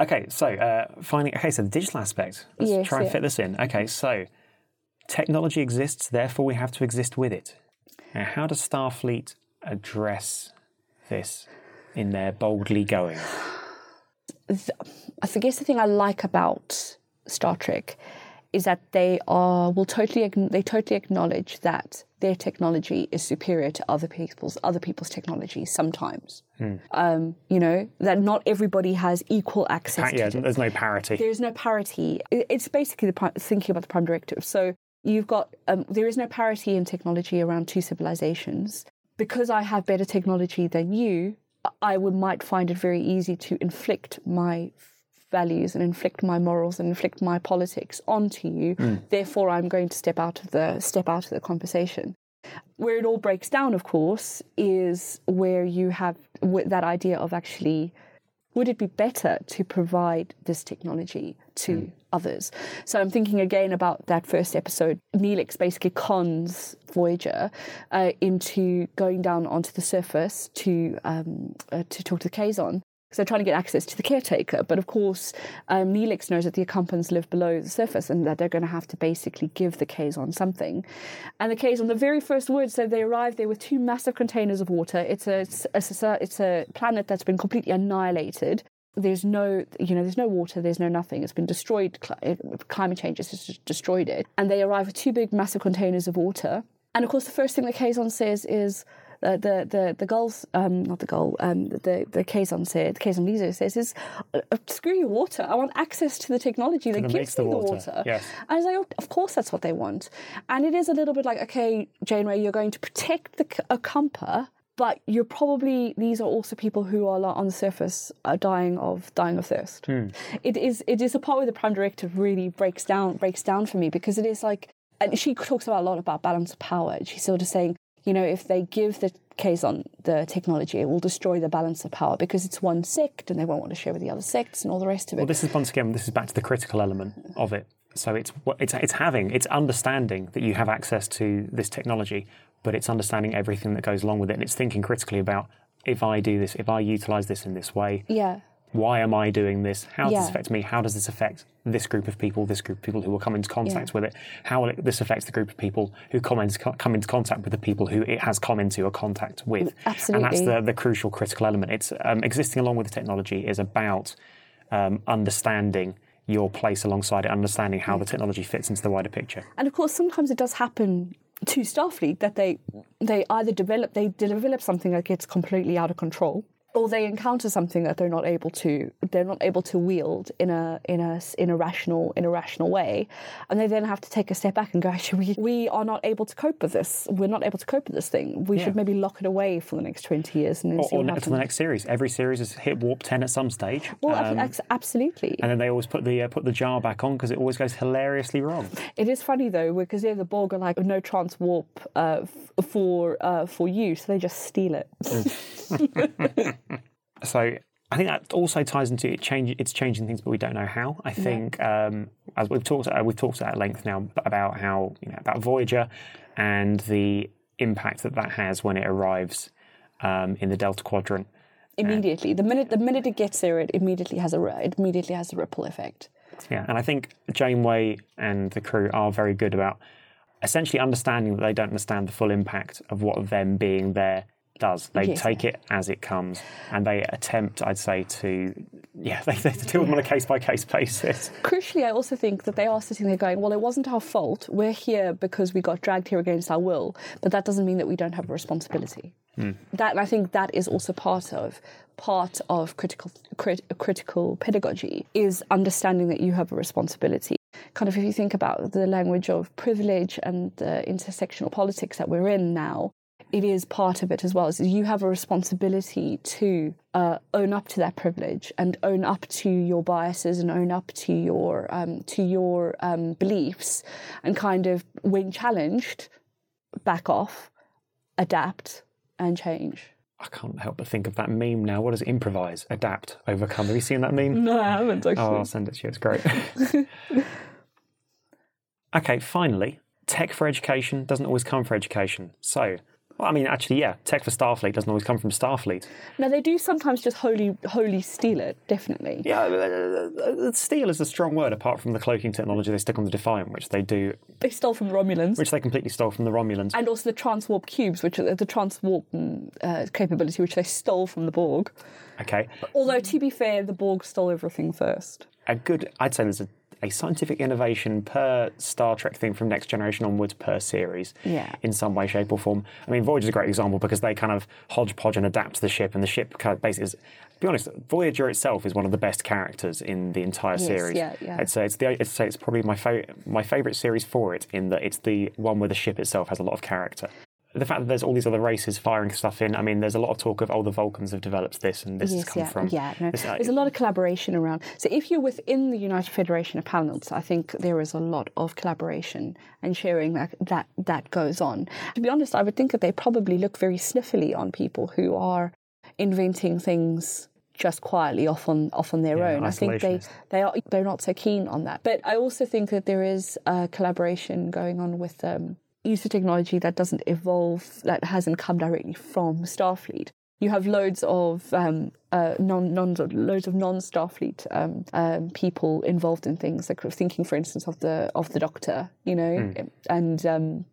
Okay, so uh, finally, okay, so the digital aspect. Let's yes, try and yeah. fit this in. Okay, so technology exists, therefore we have to exist with it. Now, how does Starfleet address this in their boldly going? I guess the thing I like about Star Trek is that they are will totally they totally acknowledge that their technology is superior to other people's other people's technology sometimes. Mm. Um, you know, that not everybody has equal access pa- to yeah, it. There's no parity. There's no parity. It's basically the prime, thinking about the Prime Directive. So you've got, um, there is no parity in technology around two civilizations. Because I have better technology than you, I would might find it very easy to inflict my values and inflict my morals and inflict my politics onto you. Mm. Therefore, I'm going to step out of the step out of the conversation. Where it all breaks down, of course, is where you have that idea of actually, would it be better to provide this technology to mm. others? So I'm thinking again about that first episode. Neelix basically cons Voyager uh, into going down onto the surface to um, uh, to talk to Kazon. So they're trying to get access to the Caretaker. But of course, um, Neelix knows that the Accumbens live below the surface and that they're going to have to basically give the Kazon something. And the Kazon, the very first word, so they arrive there with two massive containers of water. It's a, it's a, it's a planet that's been completely annihilated. There's no, you know, there's no water, there's no nothing. It's been destroyed. Climate change has just destroyed it. And they arrive with two big, massive containers of water. And of course, the first thing the Kazon says is, Uh, the the the gulls, um, not the gull, um, the the Kazon said, the Kazon Lizo says is, screw your water. I want access to the technology that gives me the water. water. Yes. And I was like, oh, of course that's what they want. And it is a little bit like, okay, Janeway, you're going to protect the Acumpa, but you're probably, these are also people who are on the surface are dying of dying of thirst. Hmm. It is it is a part where the Prime Directive really breaks down breaks down for me, because it is like, and she talks about a lot about balance of power. And she's sort of saying, you know, if they give the Kazon the technology, it will destroy the balance of power because it's one sect and they won't want to share with the other sects and all the rest of it. Well, this is, once again, this is back to the critical element of it. So it's it's it's having, it's understanding that you have access to this technology, but it's understanding everything that goes along with it. And it's thinking critically about, if I do this, if I utilise this in this way, yeah, why am I doing this? How does yeah. this affect me? How does this affect this group of people, this group of people who will come into contact yeah. with it? How will it, this affects the group of people who come into, come into contact with the people who it has come into or contact with? Absolutely. And that's the, the crucial critical element. It's um, existing along with the technology is about um, understanding your place alongside it, understanding how yeah. the technology fits into the wider picture. And of course, sometimes it does happen to Starfleet that they they either develop they develop something that gets completely out of control, or they encounter something that they're not able to they're not able to wield in a in a in a rational in a rational way, and they then have to take a step back and go, actually, we, we are not able to cope with this. We're not able to cope with this thing. We yeah. should maybe lock it away for the next twenty years and then or, see what or happens. Or for the next series, every series has hit warp ten at some stage. Well, um, absolutely. And then they always put the uh, put the jar back on because it always goes hilariously wrong. It is funny though, because yeah, the Borg are like, no trans warp uh, for uh, for you, so they just steal it. Mm. So I think that also ties into it change, it's changing things, but we don't know how. I think yeah. um, as we've talked uh, we've talked at length now about how you know about Voyager and the impact that that has when it arrives um, in the Delta Quadrant. Immediately, and the minute the minute it gets there, it immediately has a it immediately has a ripple effect. Yeah, and I think Janeway and the crew are very good about essentially understanding that they don't understand the full impact of what them being there does. They yes. take it as it comes, and they attempt, I'd say, to yeah, they, they deal with them on a case-by-case basis. Crucially, I also think that they are sitting there going, well, it wasn't our fault. We're here because we got dragged here against our will, but that doesn't mean that we don't have a responsibility. Mm. That I think that is also part of part of critical crit, critical pedagogy is understanding that you have a responsibility. Kind of if you think about the language of privilege and the intersectional politics that we're in now, it is part of it as well. Is you have a responsibility to uh, own up to that privilege and own up to your biases and own up to your um, to your um, beliefs, and kind of when challenged, back off, adapt and change. I can't help but think of that meme now. What is it? Improvise, adapt, overcome. Have you seen that meme? No, I haven't actually. Oh, I'll send it to you. It's great. Okay, finally, tech for education doesn't always come for education. So, well, I mean, actually, yeah, tech for Starfleet doesn't always come from Starfleet. No, they do sometimes just wholly, wholly steal it, definitely. Yeah, uh, steal is a strong word, apart from the cloaking technology they stick on the Defiant, which they do. They stole from Romulans. Which they completely stole from the Romulans. And also the transwarp cubes, which are the transwarp uh, capability, which they stole from the Borg. Okay. Although, to be fair, the Borg stole everything first. A good, I'd say there's a... a scientific innovation per Star Trek thing from Next Generation onwards per series, yeah, in some way, shape or form. I mean, Voyager's a great example because they kind of hodgepodge and adapt the ship, and the ship kind of basically is, to be honest, Voyager itself is one of the best characters in the entire yes, series. Yeah, yeah. I'd say it's, the, I'd say it's probably my, fa- my favourite series for it, in that it's the one where the ship itself has a lot of character. The fact that there's all these other races firing stuff in, I mean, there's a lot of talk of, oh, the Vulcans have developed this and this yes, has come yeah, from... Yeah, no. this, uh, there's a lot of collaboration around. So if you're within the United Federation of Planets, I think there is a lot of collaboration and sharing that, that, that goes on. To be honest, I would think that they probably look very sniffily on people who are inventing things just quietly off on off on their yeah, own. I think they, they are, they're not so keen on that. But I also think that there is a collaboration going on with... Um, use of technology that doesn't evolve, that hasn't come directly from Starfleet. You have loads of um, uh, non, non loads of non-Starfleet um, um, people involved in things. Like thinking, for instance, of the of the Doctor, you know, mm. and um,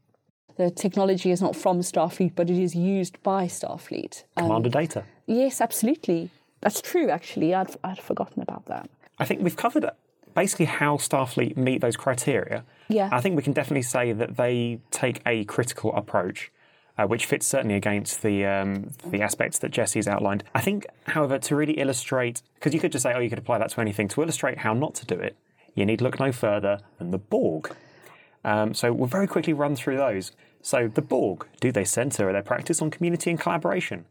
the technology is not from Starfleet, but it is used by Starfleet. Um, Commander Data. Yes, absolutely. That's true. Actually, I'd I'd forgotten about that. I think we've covered basically how Starfleet meet those criteria. Yeah. I think we can definitely say that they take a critical approach, uh, which fits certainly against the um, the aspects that Jesse's outlined. I think, however, to really illustrate, because you could just say, oh, you could apply that to anything, to illustrate how not to do it, you need look no further than the Borg. Um, so we'll very quickly run through those. So the Borg, do they centre their practice on community and collaboration?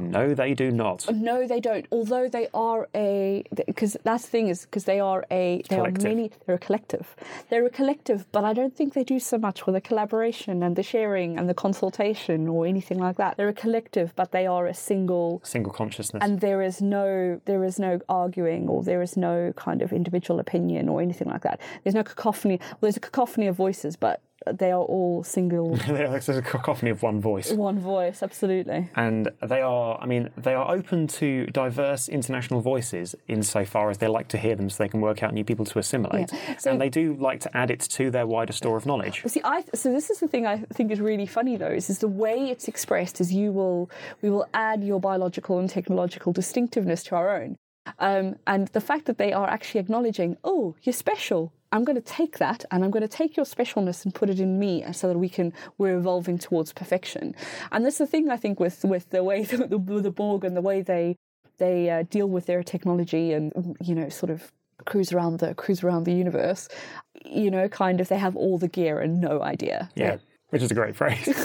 No, they do not. No, they don't. Although they are a, because that's the thing is, because they are a, they collective. are many, they're a collective. They're a collective, but I don't think they do so much with the collaboration and the sharing and the consultation or anything like that. They're a collective, but they are a single... Single consciousness. And there is no, there is no arguing, or there is no kind of individual opinion or anything like that. There's no cacophony. Well, there's a cacophony of voices, but... they are all single. There's a cacophony of one voice. One voice, absolutely. And they are, I mean, they are open to diverse international voices insofar as they like to hear them so they can work out new people to assimilate. Yeah. So, and they do like to add it to their wider store of knowledge. See, I, so this is the thing I think is really funny, though, is, is the way it's expressed is you will, we will add your biological and technological distinctiveness to our own. Um, and the fact that they are actually acknowledging, oh, you're special. I'm going to take that and I'm going to take your specialness and put it in me so that we can, we're evolving towards perfection. And that's the thing, I think, with, with the way the, the Borg and the way they they uh, deal with their technology and, you know, sort of cruise around the cruise around the universe, you know, kind of they have all the gear and no idea. Yeah, right? Which is a great phrase.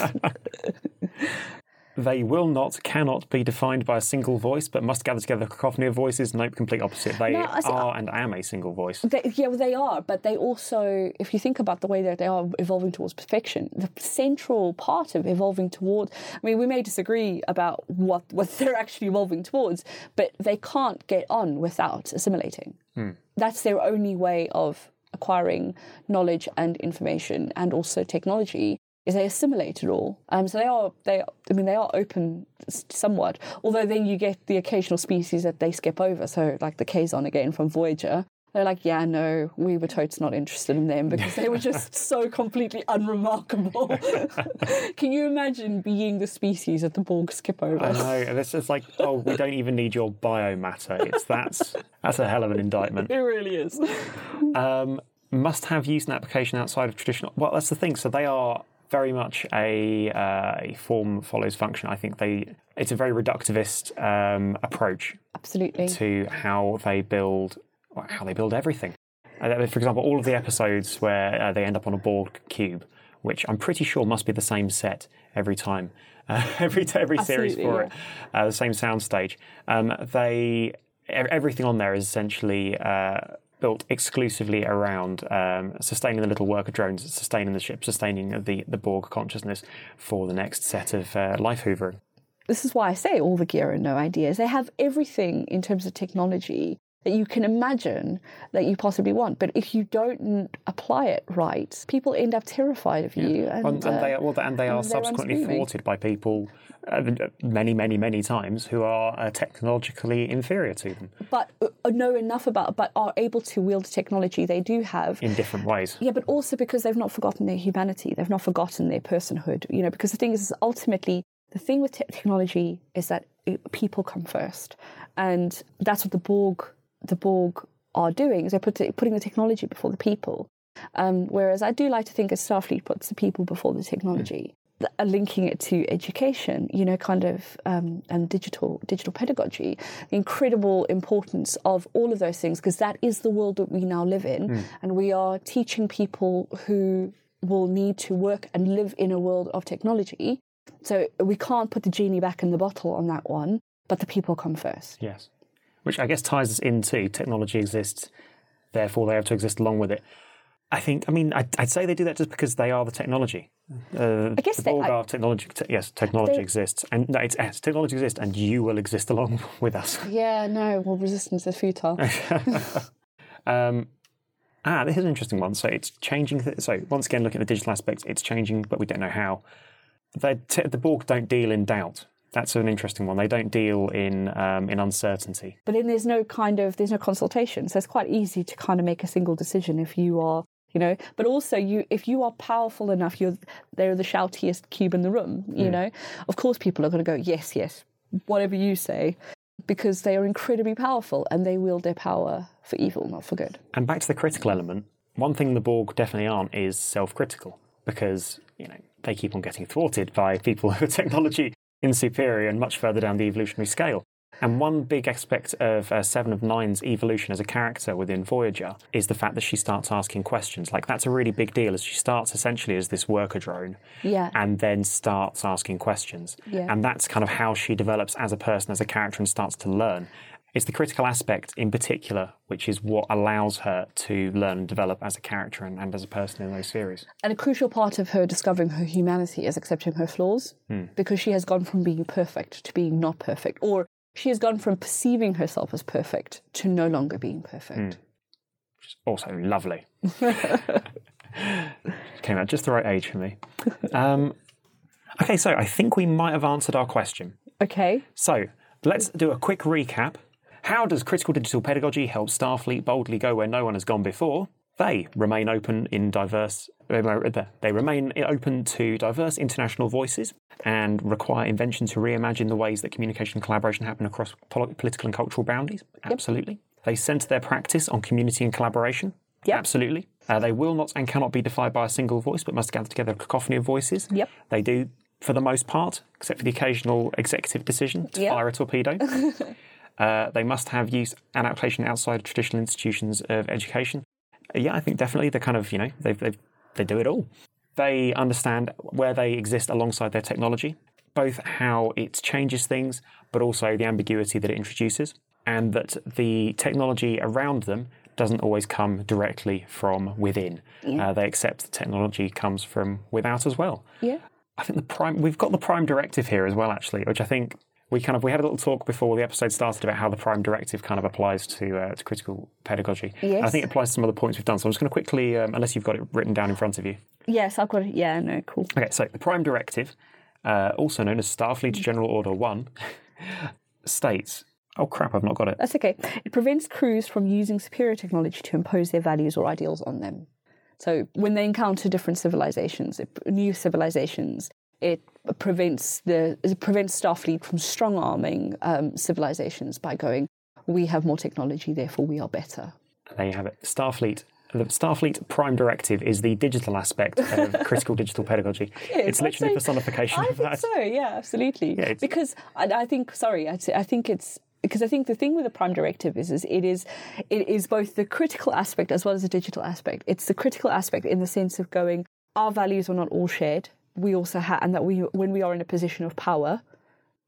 They will not, cannot be defined by a single voice, but must gather together a cacophony of voices. Nope, complete opposite. They no, see, are and am a single voice. They, yeah, well, they are, but they also, if you think about the way that they are evolving towards perfection, the central part of evolving towards, I mean, we may disagree about what, what they're actually evolving towards, but they can't get on without assimilating. Hmm. That's their only way of acquiring knowledge and information and also technology. Is they assimilate it all. Um, so they are, they, I mean, they are open somewhat, although then you get the occasional species that they skip over. So like the Kazon again from Voyager, they're like, yeah, no, we were totes not interested in them because they were just so completely unremarkable. Can you imagine being the species that the Borg skip over? I know, this is like, oh, we don't even need your biomatter. It's, that's, that's a hell of an indictment. It really is. Um, must have use and application outside of traditional, well, that's the thing. So they are... very much a, uh, a form follows function. I think they it's a very reductivist um, approach. Absolutely. To how they build how they build everything. Uh, for example, all of the episodes where uh, they end up on a Borg cube, which I'm pretty sure must be the same set every time, uh, every every Absolutely, series for yeah. it, uh, the same soundstage. Um, they everything on there is essentially uh, built exclusively around um, sustaining the little worker drones, sustaining the ship, sustaining the the Borg consciousness for the next set of uh, life hoovering. This is why I say all the gear and no ideas. They have everything in terms of technology that you can imagine that you possibly want. But if you don't apply it right, people end up terrified of you. Yeah. And, and, and, uh, they are, well, and they are and subsequently thwarted by people uh, many, many, many times who are uh, technologically inferior to them. But uh, know enough about, but are able to wield technology they do have. In different ways. Yeah, but also because they've not forgotten their humanity. They've not forgotten their personhood. You know, because the thing is, is ultimately, the thing with te- technology is that it, people come first. And that's what the Borg... the Borg are doing, is they're put to, putting the technology before the people. Um, whereas I do like to think as Starfleet puts the people before the technology, mm. uh, linking it to education, you know, kind of, um, and digital digital pedagogy, the incredible importance of all of those things, because that is the world that we now live in. Mm. And we are teaching people who will need to work and live in a world of technology. So we can't put the genie back in the bottle on that one, but the people come first. Yes. Which I guess ties us into technology exists, therefore they have to exist along with it. I think, I mean, I'd, I'd say they do that just because they are the technology. Uh, I guess the they Borg are. Technology, te- yes, technology exists. And no, it's, it's technology exists, and you will exist along with us. Yeah, no, well, resistance is futile. um, ah, this is an interesting one. So it's changing. Th- so once again, looking at the digital aspects, it's changing, but we don't know how. Te- the Borg don't deal in doubt. That's an interesting one. They don't deal in um, in uncertainty. But then there's no kind of there's no consultation, so it's quite easy to kind of make a single decision if you are, you know. But also, you if you are powerful enough, you're they're the shoutiest cube in the room. You mm. know, of course, people are going to go yes, yes, whatever you say, because they are incredibly powerful and they wield their power for evil, not for good. And back to the critical element. One thing the Borg definitely aren't is self-critical, because you know they keep on getting thwarted by people who are technology inferior and much further down the evolutionary scale. And one big aspect of uh, Seven of Nine's evolution as a character within Voyager is the fact that she starts asking questions. Like, that's a really big deal, as she starts essentially as this worker drone yeah. and then starts asking questions. Yeah. And that's kind of how she develops as a person, as a character, and starts to learn. It's the critical aspect in particular, which is what allows her to learn and develop as a character and, and as a person in those series. And a crucial part of her discovering her humanity is accepting her flaws, hmm. because she has gone from being perfect to being not perfect, or she has gone from perceiving herself as perfect to no longer being perfect. Hmm. Which is also lovely. Came out just the right age for me. Um, okay, so I think we might have answered our question. Okay. So let's do a quick recap. How does critical digital pedagogy help Starfleet boldly go where no one has gone before? They remain open in diverse. They remain open to diverse international voices and require invention to reimagine the ways that communication and collaboration happen across political and cultural boundaries. Absolutely. Yep. They centre their practice on community and collaboration. Yep. Absolutely. Uh, they will not and cannot be defined by a single voice, but must gather together a cacophony of voices. Yep. They do, for the most part, except for the occasional executive decision to yep. fire a torpedo. Uh, they must have use and application outside traditional institutions of education. Yeah, I think definitely they kind of, you know, they they they do it all. They understand where they exist alongside their technology, both how it changes things, but also the ambiguity that it introduces, and that the technology around them doesn't always come directly from within. Yeah. Uh, they accept that technology comes from without as well. Yeah, I think the prime we've got the Prime Directive here as well, actually, which I think. We kind of we had a little talk before the episode started about how the Prime Directive kind of applies to, uh, to critical pedagogy. Yes. And I think it applies to some of the points we've done. So I'm just going to quickly, um, unless you've got it written down in front of you. Yes, I've got it. Yeah, no, cool. Okay, so the Prime Directive, uh, also known as Starfleet General Order one, states... Oh, crap, I've not got it. That's okay. It prevents crews from using superior technology to impose their values or ideals on them. So when they encounter different civilizations, new civilizations, it prevents the it prevents Starfleet from strong arming um, civilizations by going, we have more technology, therefore we are better. There you have it. Starfleet the Starfleet Prime Directive is the digital aspect of critical digital pedagogy. It it's literally a personification I of that. I think so, yeah, absolutely. Yeah, because I, I think, sorry, I, I think it's, because I think the thing with the Prime Directive is, is it is it is both the critical aspect as well as the digital aspect. It's the critical aspect in the sense of going, our values are not all shared. We also have, and that we, when we are in a position of power,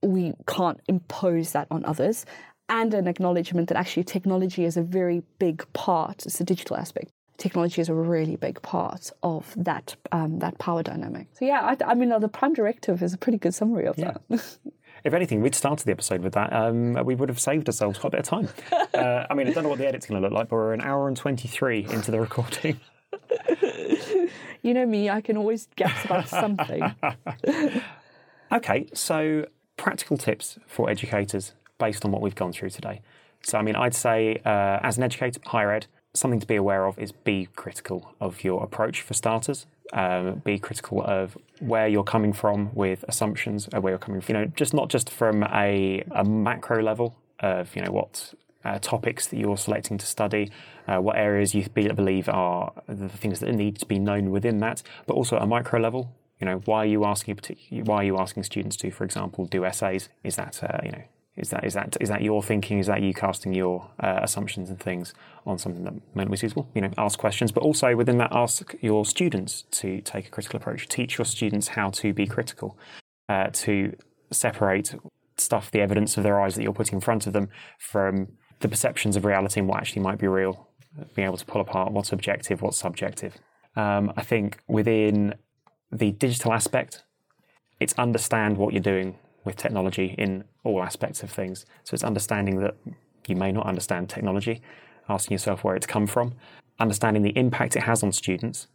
we can't impose that on others. And an acknowledgement that actually technology is a very big part. It's the digital aspect. Technology is a really big part of that um, that power dynamic. So yeah, I, I mean, the Prime Directive is a pretty good summary of yeah. that. If anything, we'd started the episode with that. Um, we would have saved ourselves quite a bit of time. Uh, I mean, I don't know what the edit's going to look like, but we're an hour and twenty-three into the recording. You know me, I can always guess about something. Okay, so practical tips for educators based on what we've gone through today. So, I mean, I'd say uh, as an educator, higher ed, something to be aware of is be critical of your approach for starters. Um, be critical of where you're coming from with assumptions, or where you're coming from, you know, just not just from a, a macro level of, you know, what uh, topics that you're selecting to study, uh, what areas you be, believe are the things that need to be known within that, but also at a micro level, you know, why are you asking, why are you asking students to, for example, do essays? Is that, uh, you know, Is that is that is that your thinking? Is that you casting your uh, assumptions and things on something that may not be suitable? You know, ask questions, but also within that, ask your students to take a critical approach. Teach your students how to be critical, uh, to separate stuff, the evidence of their eyes that you're putting in front of them, from the perceptions of reality and what actually might be real. Being able to pull apart what's objective, what's subjective. Um, I think within the digital aspect, it's understand what you're doing with technology in all aspects of things. So it's understanding that you may not understand technology, asking yourself where it's come from, understanding the impact it has on students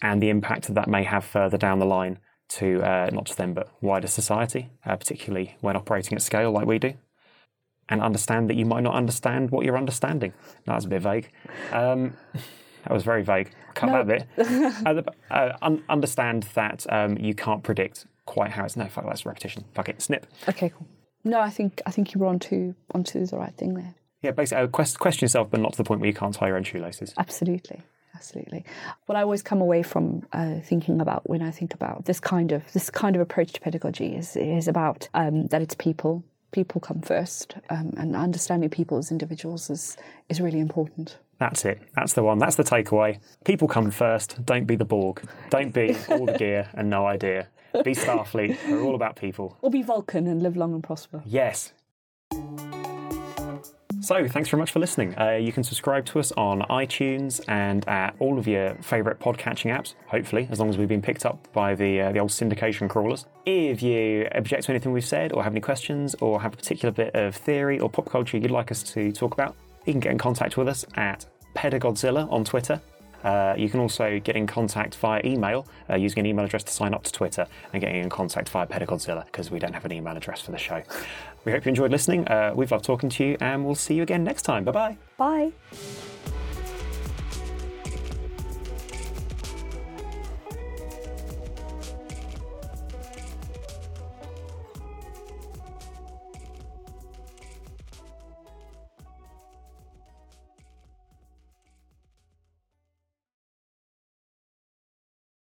and the impact that that may have further down the line to uh, not just them, but wider society, uh, particularly when operating at scale like we do. And understand that you might not understand what you're understanding. Now, that's a bit vague. Um, that was very vague. Cut no. that bit. uh, un- understand that um, you can't predict quite how it's no fuck that's repetition fuck it snip okay cool no I think I think you were onto onto the right thing there. Yeah, basically uh, quest, question yourself, but not to the point where you can't tie your own shoelaces. Absolutely absolutely What I always come away from uh, thinking about when I think about this kind of this kind of approach to pedagogy is is about um, that it's people people come first, um, and understanding people as individuals is is really important. That's it. That's the one. That's the takeaway. People come first. Don't be the Borg. Don't be all the gear and no idea. Be Starfleet. We're all about people. Or be Vulcan and live long and prosper. Yes. So thanks very much for listening. Uh, you can subscribe to us on iTunes and at all of your favourite podcatching apps, hopefully, as long as we've been picked up by the uh, the old syndication crawlers. If you object to anything we've said or have any questions or have a particular bit of theory or pop culture you'd like us to talk about, you can get in contact with us at Pedagodzilla on Twitter. Uh, you can also get in contact via email uh, using an email address to sign up to Twitter and getting in contact via Pedagodzilla because we don't have an email address for the show. We hope you enjoyed listening. Uh, we've loved talking to you and we'll see you again next time. Bye-bye. Bye.